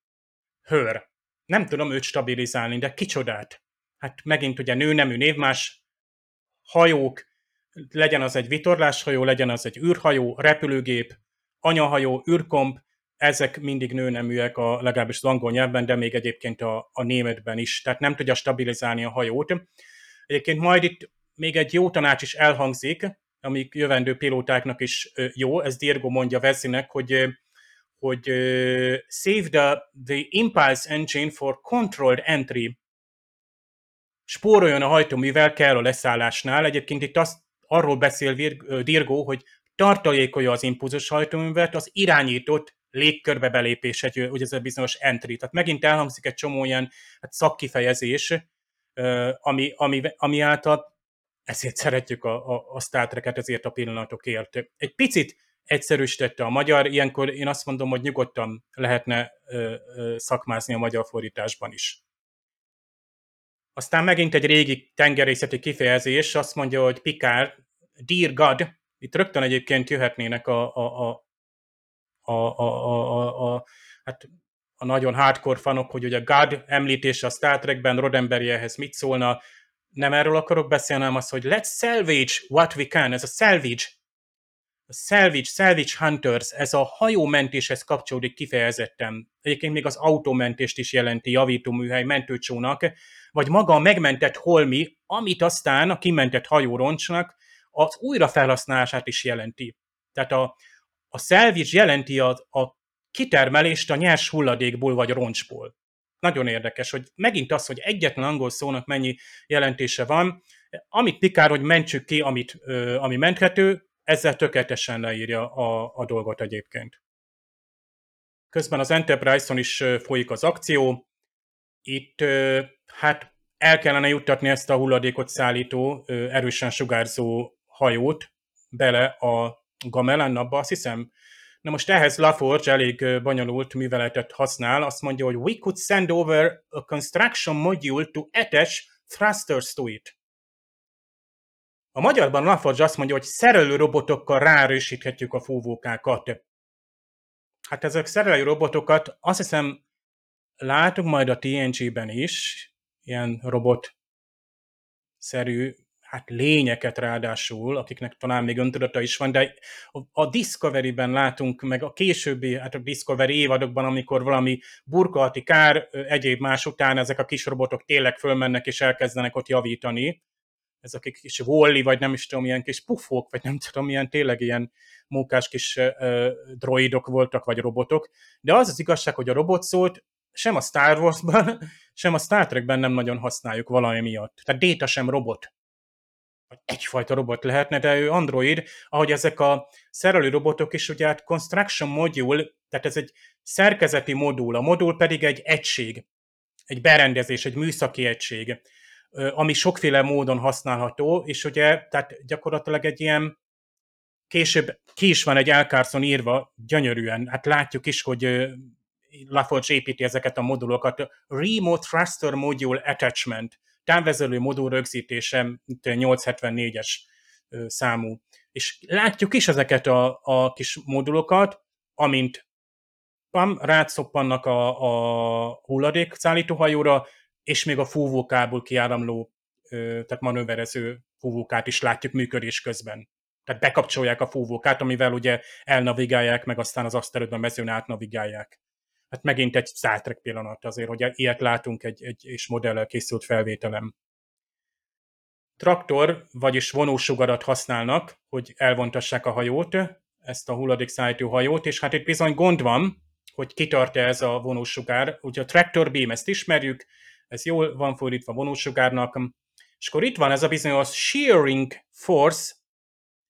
her. Nem tudom őt stabilizálni, de kicsodát. Hát megint ugye nőnemű névmás hajók, legyen az egy vitorláshajó, legyen az egy űrhajó, repülőgép, anyahajó, űrkomp, ezek mindig nőneműek, a, legalábbis az angol nyelvben, de még egyébként a, a németben is. Tehát nem tudja stabilizálni a hajót. Egyébként majd itt még egy jó tanács is elhangzik, amik jövendő pilótáknak is jó, ez Dirgo mondja Wesleynek, hogy, hogy save the, the impulse engine for controlled entry. Spóroljon a hajtóművel kell a leszállásnál. Egyébként itt azt, arról beszél Dirgo, hogy tartalékolja az impulzus hajtóművet az irányított légkörbe belépés, egy, ugye ez a bizonyos entry. Tehát megint elhangzik egy csomó ilyen hát szakkifejezés, ami, ami, ami által ezért szeretjük a, a, a Star Treket, ezért a pillanatokért. Egy picit egyszerűsítette a magyar, ilyenkor én azt mondom, hogy nyugodtan lehetne ö, ö, szakmázni a magyar fordításban is. Aztán megint egy régi tengerészeti kifejezés, azt mondja, hogy Picard, Dear God, itt rögtön egyébként jöhetnének a, a, a, a, a, a, a, hát a nagyon hardcore fanok, hogy ugye God említése a Star Trekben, Roddenberry ehhez mit szólna. Nem erről akarok beszélni, hanem az, hogy let's salvage what we can, ez a salvage, a salvage, salvage hunters, ez a hajómentéshez kapcsolódik kifejezetten. Egyébként még az autómentést is jelenti, javítóműhely, mentőcsónak, vagy maga a megmentett holmi, amit aztán a kimentett hajóroncsnak az újrafelhasználását is jelenti. Tehát a, a salvage jelenti a, a kitermelést a nyers hulladékból vagy roncsból. Nagyon érdekes, hogy megint az, hogy egyetlen angol szónak mennyi jelentése van, amit Picard, hogy mentsük ki, amit, ö, ami menthető, ezzel tökéletesen leírja a, a dolgot egyébként. Közben az Enterprise-on is folyik az akció. Itt ö, hát el kellene juttatni ezt a hulladékot szállító, ö, erősen sugárzó hajót bele a Gamellan napba, azt hiszem. Na most ehhez La Forge elég bonyolult műveletet használ, azt mondja, hogy we could send over a construction module to attach thrusters to it. A magyarban La Forge azt mondja, hogy szerelő robotokkal ráerősíthetjük a fúvókákat. Hát ezek szerelő robotokat azt hiszem látunk majd a té en gé-ben is, ilyen robot-szerű, hát lényeket ráadásul, akiknek talán még öntudata is van, de a Discovery-ben látunk, meg a későbbi, hát a Discovery évadokban, amikor valami burkolati kár, egyéb más után ezek a kis robotok tényleg fölmennek és elkezdenek ott javítani. Ezek a kis Wall-E, vagy nem is tudom, ilyen kis pufók, vagy nem tudom, ilyen tényleg ilyen mókás kis uh, droidok voltak, vagy robotok. De az az igazság, hogy a robot szólt, sem a Star Wars-ban, sem a Star Trek-ben nem nagyon használjuk valami miatt. Tehát Data sem robot. Egyfajta robot lehetne, de ő android, ahogy ezek a szerelő robotok is, ugye hát construction module, tehát ez egy szerkezeti modul, a modul pedig egy egység, egy berendezés, egy műszaki egység, ami sokféle módon használható, és ugye, tehát gyakorlatilag egy ilyen, később ki is van egy Al Carson írva, gyönyörűen, hát látjuk is, hogy La Forge építi ezeket a modulokat, remote thruster module attachment, távvezelő modul rögzítése, nyolc hetvennégyes számú. És látjuk is ezeket a, a kis modulokat, amint pam, rátszoppannak a, a hulladék szállítóhajóra, és még a fúvókából kiáramló, tehát manőverező fúvókát is látjuk működés közben. Tehát bekapcsolják a fúvókát, amivel ugye elnavigálják, meg aztán az aszterődben mezőn átnavigálják. Hát megint egy Star Trek pillanat azért, hogy ilyet látunk egy, egy és modellel készült felvételem. Traktor, vagyis vonósugarat használnak, hogy elvontassák a hajót, ezt a hulladékszállító hajót, és hát itt bizony gond van, hogy kitart-e ez a vonósugár. Ugye a tractor beam, ezt ismerjük, ez jól van fordítva vonósugárnak, és akkor itt van ez a bizonyos shearing force,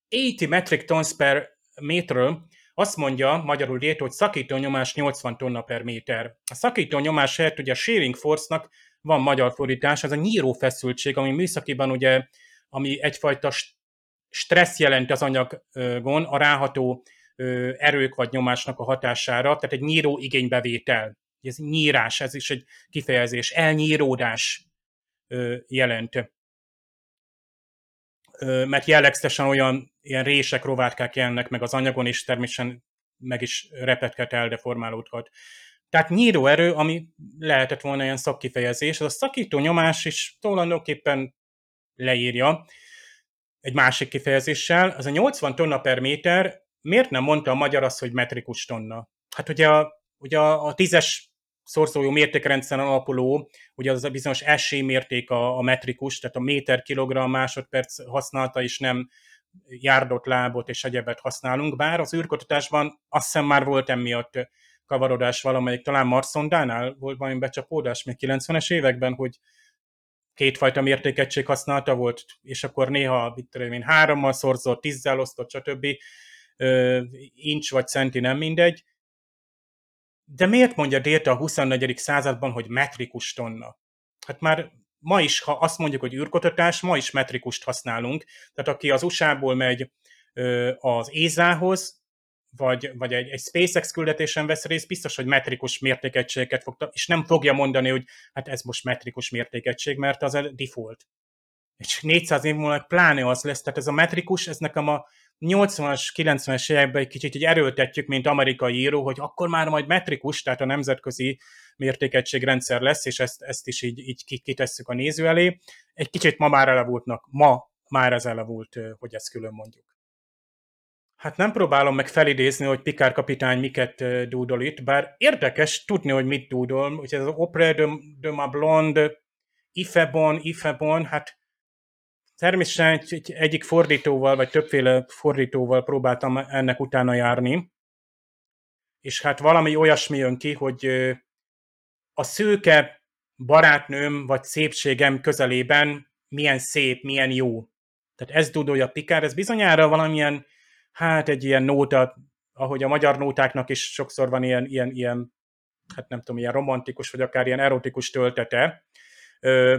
nyolcvan metric tons per méter. Azt mondja magyarul Dét, hogy szakító nyomás nyolcvan tonna per méter. A szakító nyomás helyett ugye a shearing force-nak van magyar fordítás, ez a nyíró feszültség, ami műszakiban ugye, ami egyfajta stressz jelent az anyagon, a ráható erők vagy nyomásnak a hatására, tehát egy nyíró igénybevétel. Ez nyírás, ez is egy kifejezés, elnyíródás jelent. Mert jellegzetesen olyan ilyen rések, rovátkák jelennek meg az anyagon, és természetesen meg is repedhet el, deformálódhat. Tehát nyíró erő, ami lehetett volna ilyen szakkifejezés, az a szakító nyomás is tulajdonképpen leírja egy másik kifejezéssel. Az a nyolcvan tonna per méter, miért nem mondta a magyar azt, hogy metrikus tonna? Hát ugye a, ugye a tízes szorszóljó mértékrendszeren alapuló, ugye az a bizonyos S I mérték a, a metrikus, tehát a méter, kilogramm, másodperc használta, és nem járdot, lábot és egyebet használunk, bár az űrkutatásban azt hiszem már volt emiatt kavarodás valamelyik, talán Marszondánál volt valami becsapódás még kilencvenes években, hogy kétfajta mértékegység használata volt, és akkor néha itt én, hárommal szorzott, tízzel osztott, stb. Incs vagy centi, nem mindegy. De miért mondja Délta a huszonnegyedik században, hogy metrikus tonna? Hát már ma is, ha azt mondjuk, hogy űrkutatás, ma is metrikust használunk. Tehát aki az u es á-ból megy az é es á-hoz, vagy, vagy egy, egy SpaceX küldetésen vesz részt, biztos, hogy metrikus mértékegységeket fogta, és nem fogja mondani, hogy hát ez most metrikus mértékegység, mert az a default. És négyszáz év múlva pláne az lesz, tehát ez a metrikus, ez nekem a nyolcvanas, kilencvenes években egy kicsit így erőltetjük, mint amerikai író, hogy akkor már majd metrikus, tehát a nemzetközi mértékegységrendszer lesz, és ezt, ezt is így, így kitesszük a néző elé. Egy kicsit ma már elavultnak, ma már ez elavult, hogy ezt külön mondjuk. Hát nem próbálom meg felidézni, hogy Picard kapitány miket dúdol itt, bár érdekes tudni, hogy mit dúdol. Úgyhogy ez az Opera de, de ma Blonde, Ifebon, Ifebon, hát természetesen egyik fordítóval, vagy többféle fordítóval próbáltam ennek utána járni. És hát valami olyasmi jön ki, hogy a szőke barátnőm, vagy szépségem közelében milyen szép, milyen jó. Tehát ez dúdolja Picard, ez bizonyára valamilyen, hát egy ilyen nóta, ahogy a magyar nótáknak is sokszor van ilyen, ilyen, ilyen, hát nem tudom, ilyen romantikus, vagy akár ilyen erotikus töltete. Ö,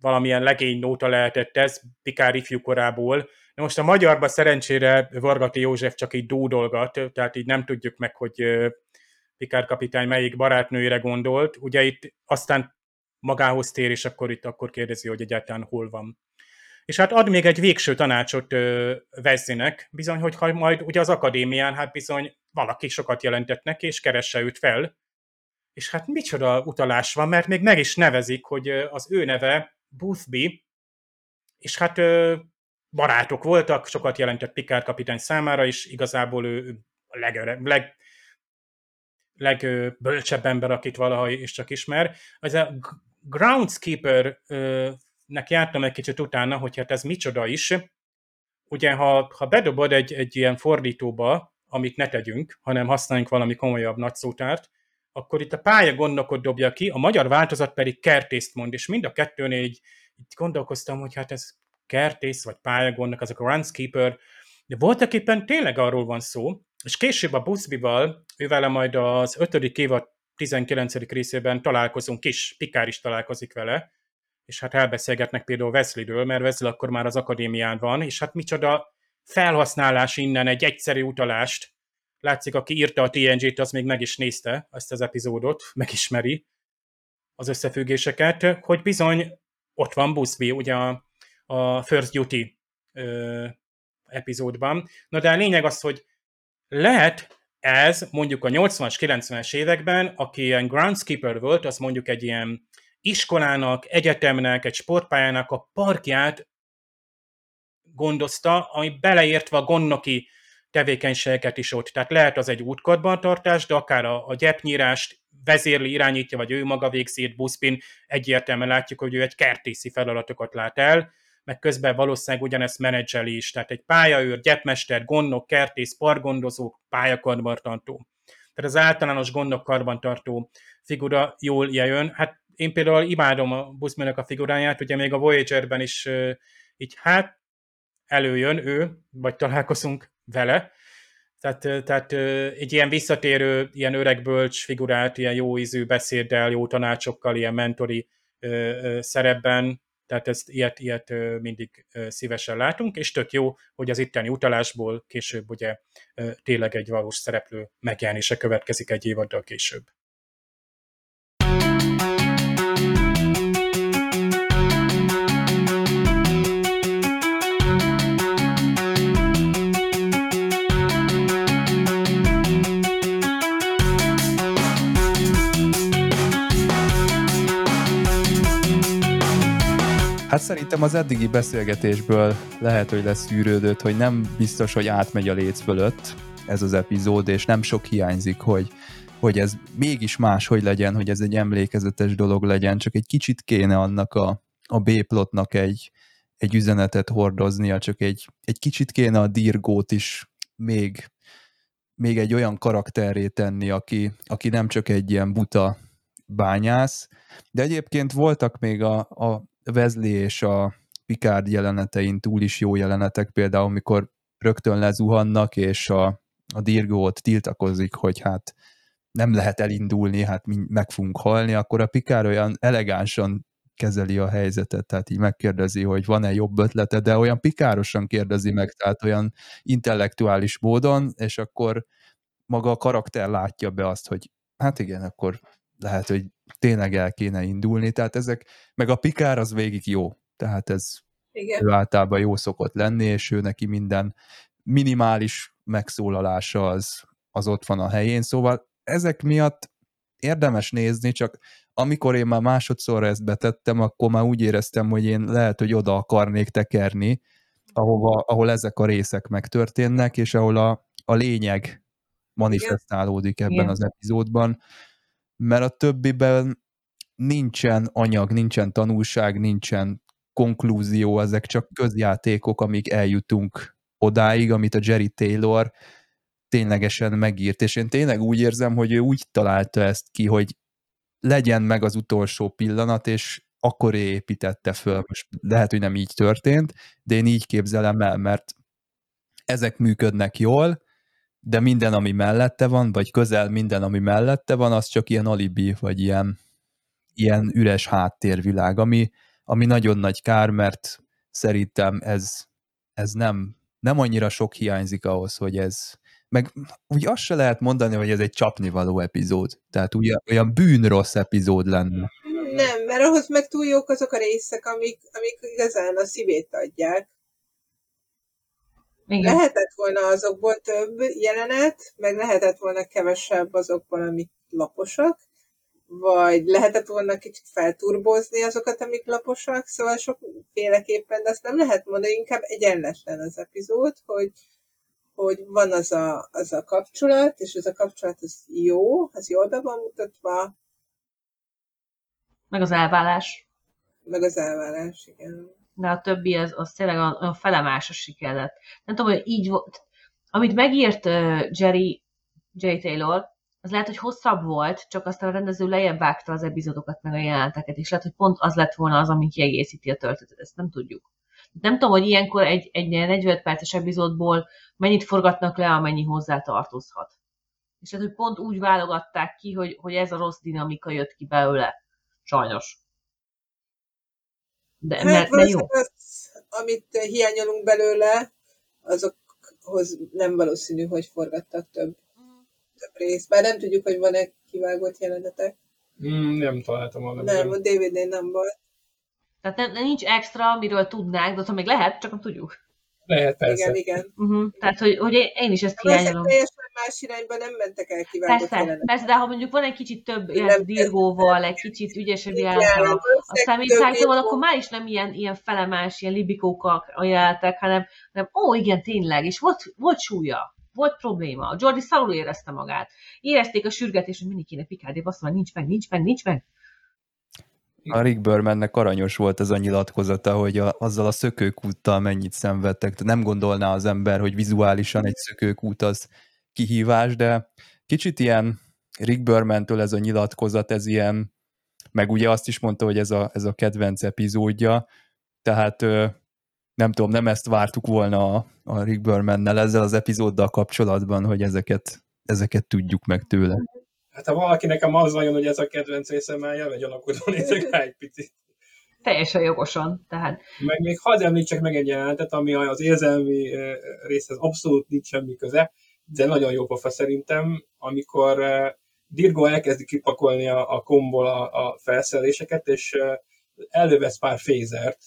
valamilyen legény nóta lehetett ez, Picard ifjú korából. De most a magyarban szerencsére Vargati József csak így dúdolgat, tehát így nem tudjuk meg, hogy Picard kapitány melyik barátnőire gondolt. Ugye itt aztán magához tér, és akkor itt akkor kérdezi, hogy egyáltalán hol van. És hát ad még egy végső tanácsot Wesleynek, bizony, hogyha majd ugye az akadémián, hát bizony valaki sokat jelentett neki, és keresse őt fel. És hát micsoda utalás van, mert még meg is nevezik, hogy az ő neve Boothby, és hát barátok voltak, sokat jelentett Picard kapitány számára, és igazából ő a legörebb, leg... legbölcsebb ember, akit valaha is csak ismer. Ez a groundskeeper nek jártam egy kicsit utána, hogy hát ez micsoda is. Ugye, ha, ha bedobod egy, egy ilyen fordítóba, amit ne tegyünk, hanem használjunk valami komolyabb nagyszótárt, akkor itt a pályagondnokot dobja ki, a magyar változat pedig kertészt mond, és mind a kettőnél így, így gondolkoztam, hogy hát ez kertész, vagy pályagondnok, azok a groundskeeper, de voltak éppen tényleg arról van szó, és később a Boothbyval, ővele majd az ötödik évad tizenkilencedik részében találkozunk is, Picard is találkozik vele, és hát elbeszélgetnek például Wesleyről, mert Wesley akkor már az akadémián van, és hát micsoda felhasználás innen egy egyszerű utalást. Látszik, aki írta a té en gét, az még meg is nézte ezt az epizódot, megismeri az összefüggéseket, hogy bizony ott van Boothby, ugye a, a First Duty ö, epizódban. Na de a lényeg az, hogy lehet ez mondjuk a nyolcvanas, kilencvenes években, aki ilyen groundskeeper volt, az mondjuk egy ilyen iskolának, egyetemnek, egy sportpályának a parkját gondozta, ami beleértve a gondnoki tevékenységeket is ott. Tehát lehet az egy útkarbantartás, de akár a, a gyepnyírást vezérli, irányítja, vagy ő maga végzét buszpin, egyértelműen látjuk, hogy ő egy kertészi feladatokat lát el, meg közben valószínűleg ugyanezt menedzseli is. Tehát egy pályaőr, gyepmester, gondnok, kertész, parkgondozó, pályakarbantartó. Tehát az általános gondnok karbantartó figura jól jön. Hát én például imádom a Boothbynek a figuráját, ugye még a Voyagerben is uh, így hát előjön ő, vagy találkozunk vele. Tehát, uh, tehát uh, egy ilyen visszatérő, ilyen öregbölcs figurát, ilyen jó ízű beszéddel, jó tanácsokkal, ilyen mentori uh, uh, szerepben, tehát ezt, ilyet, ilyet uh, mindig uh, szívesen látunk, és tök jó, hogy az itteni utalásból később ugye uh, tényleg egy valós szereplő megjelenése következik egy évaddal később. Hát szerintem az eddigi beszélgetésből lehet, hogy leszűrődött, hogy nem biztos, hogy átmegy a léc fölött, ez az epizód, és nem sok hiányzik, hogy, hogy ez mégis máshogy legyen, hogy ez egy emlékezetes dolog legyen, csak egy kicsit kéne annak a, a B-plotnak egy, egy üzenetet hordoznia, csak egy, egy kicsit kéne a Dirgót is még, még egy olyan karakterré tenni, aki, aki nem csak egy ilyen buta bányász, de egyébként voltak még a, a Wesley és a Picard jelenetein túl is jó jelenetek, például amikor rögtön lezuhannak, és a, a Dirgo ott tiltakozik, hogy hát nem lehet elindulni, hát mi meg fogunk halni, akkor a Picard olyan elegánsan kezeli a helyzetet, tehát így megkérdezi, hogy van-e jobb ötlete, de olyan pikárosan kérdezi meg, tehát olyan intellektuális módon, és akkor maga a karakter látja be azt, hogy hát igen, akkor lehet, hogy tényleg el kéne indulni, tehát ezek, meg a Picard az végig jó, tehát ez igen. Ő általában jó szokott lenni, és ő neki minden minimális megszólalása az, az ott van a helyén, szóval ezek miatt érdemes nézni, csak amikor én már másodszorra ezt betettem, akkor már úgy éreztem, hogy én lehet, hogy oda akarnék tekerni, ahova, ahol ezek a részek megtörténnek, és ahol a, a lényeg manifestálódik ebben igen. Az epizódban, mert a többiben nincsen anyag, nincsen tanulság, nincsen konklúzió, ezek csak közjátékok, amíg eljutunk odáig, amit a Jeri Taylor ténylegesen megírt, és én tényleg úgy érzem, hogy ő úgy találta ezt ki, hogy legyen meg az utolsó pillanat, és akkor építette föl. Most lehet, hogy nem így történt, de én így képzelem el, mert ezek működnek jól, de minden, ami mellette van, vagy közel minden, ami mellette van, az csak ilyen alibi, vagy ilyen, ilyen üres háttérvilág, ami, ami nagyon nagy kár, mert szerintem ez, ez nem, nem annyira sok hiányzik ahhoz, hogy ez... Meg úgy azt se lehet mondani, hogy ez egy csapnivaló epizód. Tehát úgy, olyan bűnrossz epizód lenne. Nem, mert ahhoz meg túl jók azok a részek, amik, amik igazán a szívét adják. Igen. Lehetett volna azokból több jelenet, meg lehetett volna kevesebb azokból, amik laposak, vagy lehetett volna kicsit felturbózni azokat, amik laposak, szóval sokféleképpen, de azt nem lehet mondani, inkább egyenletlen az epizód, hogy hogy van az a, az a kapcsolat, és ez a kapcsolat az jó, az jól be van mutatva. Meg az elválás. Meg az elválás, igen. De a többi, az, az tényleg a, a felemás a sikerlet. Nem tudom, hogy így volt. Amit megírt uh, Jeri, Jeri Taylor, az lehet, hogy hosszabb volt, csak aztán a rendező lejjebb vágta az epizódokat, meg a jeleneteket, és lehet, hogy pont az lett volna az, ami kiegészíti a történetet, ezt nem tudjuk. Nem tudom, hogy ilyenkor egy, egy negyvenöt perces epizódból mennyit forgatnak le, amennyi hozzá tartozhat. És hát, hogy pont úgy válogatták ki, hogy, hogy ez a rossz dinamika jött ki belőle. Sajnos. De, hát mert, de jó. Az, amit hiányolunk belőle, azokhoz nem valószínű, hogy forgattak több, több részt. Bár nem tudjuk, hogy van-e kivágott jelenetek. Mm, nem találtam arra. Nem, a dé vé dén nem volt. Tehát nem, nincs extra, amiről tudnánk, de ott még lehet, csak nem tudjuk. Lehet, persze. Igen, igen. Uh-huh. Tehát, hogy, hogy én is ezt hiányolom. Persze, teljesen más irányba nem mentek el kivágott persze, persze, de ha mondjuk van egy kicsit több ilyen Dirgóval, egy kicsit ügyesebb jelenetek a számítságtól, akkor már is nem ilyen, ilyen felemás, ilyen libikókkal ajánlták, hanem, hanem ó, igen, tényleg, és volt, volt súlya, volt probléma. A Geordi szarul érezte magát. Érezték a sürgetést, hogy mindig kéne Picardé, basszom, nincs meg, nincs meg, nincs meg. A Rick Bermannek aranyos volt az a nyilatkozata, hogy a, azzal a szökőkúttal mennyit szenvedtek. Nem gondolná az ember, hogy vizuálisan egy szökőkút az kihívás, de kicsit ilyen Rick Bermantől ez a nyilatkozat, ez ilyen, meg ugye azt is mondta, hogy ez a, ez a kedvenc epizódja, tehát nem tudom, nem ezt vártuk volna a, a Rick Bermannel ezzel az epizóddal kapcsolatban, hogy ezeket, ezeket tudjuk meg tőle. Hát ha valaki nekem az vajon, hogy ez a kedvenc része, már jel, vagy alakuló nézek rá egy picit. Teljesen jogosan, tehát. Meg még hadd említsek meg egy jelentet, ami az érzelmi részhez abszolút nincs semmi köze, de nagyon jó pofa szerintem, amikor Dirgo elkezdi kipakolni a komból a, a felszereléseket, és elővesz pár fézert,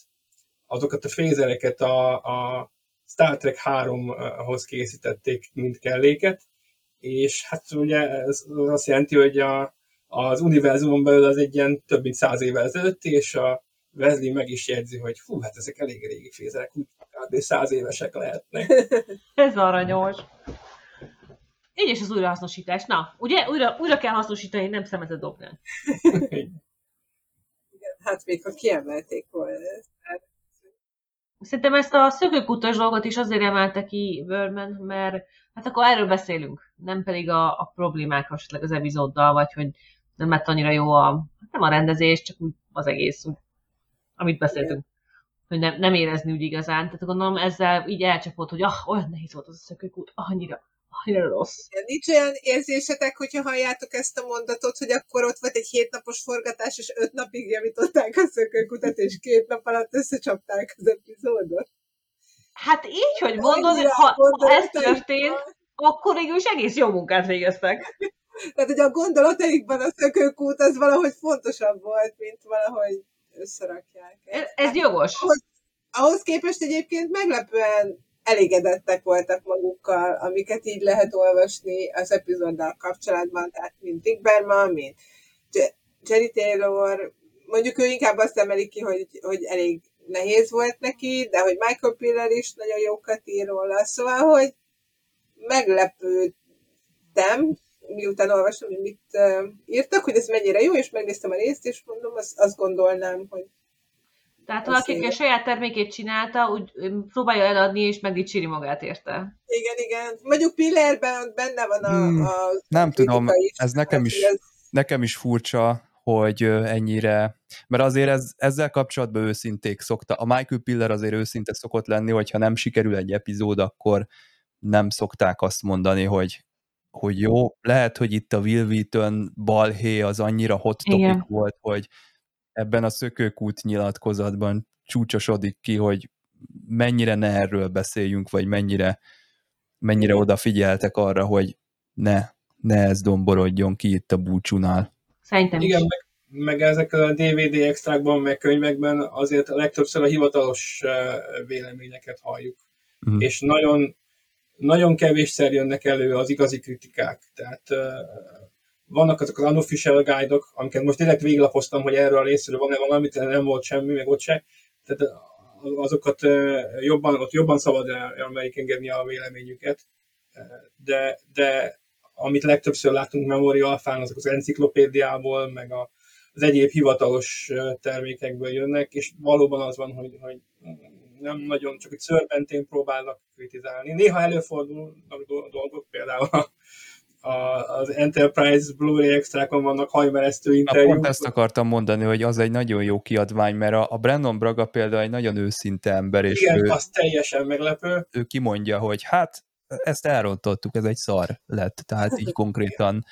azokat a fézereket a, a Star Trek háromhoz készítették, mint kelléket, és hát ugye ez azt jelenti, hogy a, az univerzumon belül az egy ilyen több mint száz évvel ezelőtt, és a Wesley meg is jegyzi, hogy hú, hát ezek elég régi fézerek, úgy száz évesek lehetnek. Ez aranyos. Így és az újrahasznosítás. Na, ugye? Újra, újra kell hasznosítani, nem szemetet dobnám. Igen, hát még ha kiemelték volna. Szerintem ezt a szökőkutas dolgot is azért emelte ki Berman, mert hát akkor erről beszélünk, nem pedig a, a problémák esetleg az epizóddal, vagy hogy nem lett annyira jó a, nem a rendezés, csak úgy az egész, úgy, amit beszéltünk. Igen. Hogy nem, nem érezni úgy igazán. Tehát gondolom ezzel így elcsapott, hogy ah, olyan nehéz volt az a szökőkút, annyira, annyira rossz. Igen, nincs olyan érzésetek, hogyha halljátok ezt a mondatot, hogy akkor ott volt egy hétnapos forgatás, és öt napig javították a szökőkutat, és két nap alatt összecsapták az epizódot. Hát így, hogy mondod, hogy ha, ha ez történt, akkor végül is egész jó munkát végeztek. Tehát, hogy a gondolataikban a szökőkút az valahogy fontosabb volt, mint valahogy összerakják. Ez, ez jogos. Ahhoz, ahhoz képest egyébként meglepően elégedettek voltak magukkal, amiket így lehet olvasni az epizóddal kapcsolatban, tehát mint Rick Berman, mint Jeri Taylor, mondjuk ő inkább azt emeli ki, hogy, hogy elég nehéz volt neki, de hogy Michael Piller is nagyon jókat ír róla, szóval, hogy meglepődtem, miután olvastam, hogy mit uh, írtak, hogy ez mennyire jó, és megnéztem a részt, és mondom, azt, azt gondolnám, hogy... Tehát valaki a saját termékét csinálta, úgy próbálja eladni, és megdicsíri magát érte. Igen, igen. Mondjuk Pillerben benne van a... Hmm, a nem tudom, is, ez nekem is, ez... nekem is furcsa, hogy ennyire... Mert azért ez, ezzel kapcsolatban őszinték szokta. A Michael Piller azért őszinte szokott lenni, hogyha nem sikerül egy epizód, akkor nem szokták azt mondani, hogy hogy jó, lehet, hogy itt a Wil Wheaton balhé az annyira hot topic igen. volt, hogy ebben a szökőkút nyilatkozatban csúcsosodik ki, hogy mennyire ne erről beszéljünk, vagy mennyire, mennyire odafigyeltek arra, hogy ne, ne ez domborodjon ki itt a búcsúnál. Szerintem igen, meg, meg ezekkel a dé vé dé extrákban, meg könyvekben azért legtöbbször a hivatalos véleményeket halljuk. Mm. És nagyon Nagyon kevésszer jönnek elő az igazi kritikák, tehát uh, vannak azok az unofficial guide-ok, amiket most direkt véglapoztam, hogy erről a részről van-e valamit, nem volt semmi, meg ott se, tehát azokat uh, jobban, ott jobban szabad elmerikengedni a véleményüket, de, de amit legtöbbször látunk Memoria Alfán, azok az enciklopédiából, meg a, az egyéb hivatalos termékekből jönnek, és valóban az van, hogy, hogy nem nagyon, csak egy szörmentén próbálnak kritizálni. Néha előfordulnak dolgok, például a, a, az Enterprise Blu-ray extrákon vannak hajmeresztő interjúk. Na, pont ezt akartam mondani, hogy az egy nagyon jó kiadvány, mert a, a Brandon Braga például egy nagyon őszinte ember, és igen, ő, az teljesen meglepő. Ő kimondja, hogy hát ezt elrontottuk, ez egy szar lett, tehát így konkrétan.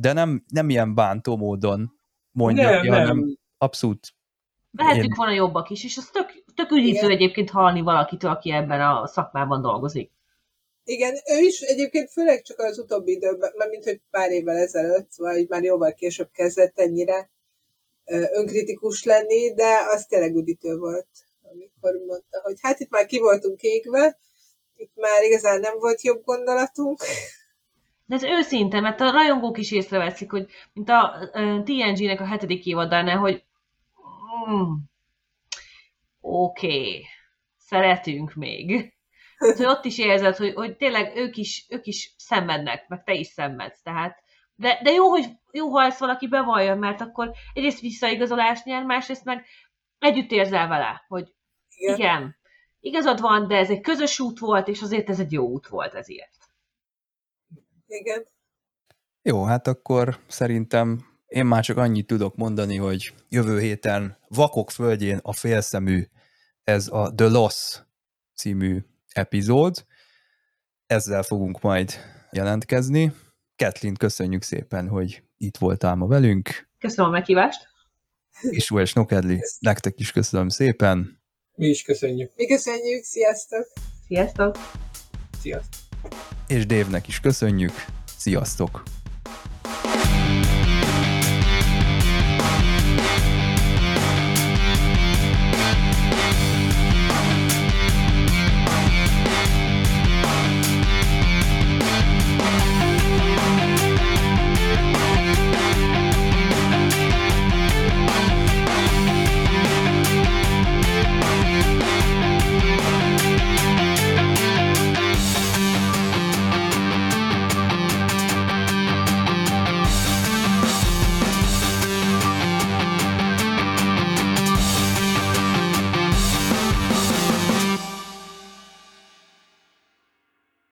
De nem, nem ilyen bántó módon mondja, nem, hanem nem. Abszolút. Vehetünk volna jobbak is, és az tök Tök ügyítő egyébként hallni valakitől, aki ebben a szakmában dolgozik. Igen, ő is egyébként főleg csak az utóbbi időben, mert mint hogy pár évvel ezelőtt, vagy már jóval később kezdett ennyire önkritikus lenni, de az tényleg üdítő volt, amikor mondta, hogy hát itt már ki voltunk égve, itt már igazán nem volt jobb gondolatunk. De ez őszinte, mert a rajongók is észreveszik, hogy mint a té en gének a hetedik évadánál, hogy... Hmm. oké, okay. szeretünk még. Úgyhogy ott is érzed, hogy, hogy tényleg ők is, ők is szenvednek, meg te is szenvedsz, tehát. De, de jó, hogy jó, ha ezt valaki bevallja, mert akkor egyrészt visszaigazolást nyer, másrészt meg együtt érzel vele, hogy igen. igen, igazad van, de ez egy közös út volt, és azért ez egy jó út volt ezért. Igen. Jó, hát akkor szerintem én már csak annyit tudok mondani, hogy jövő héten Vakok földjén a félszemű, ez a The Loss című epizód. Ezzel fogunk majd jelentkezni. Kathleen, köszönjük szépen, hogy itt voltál ma velünk. Köszönöm a meghívást. És Ues Nokedli, nektek is köszönöm szépen. Mi is köszönjük. Mi köszönjük, sziasztok. Sziasztok. Sziasztok. És Dave-nek is köszönjük, sziasztok.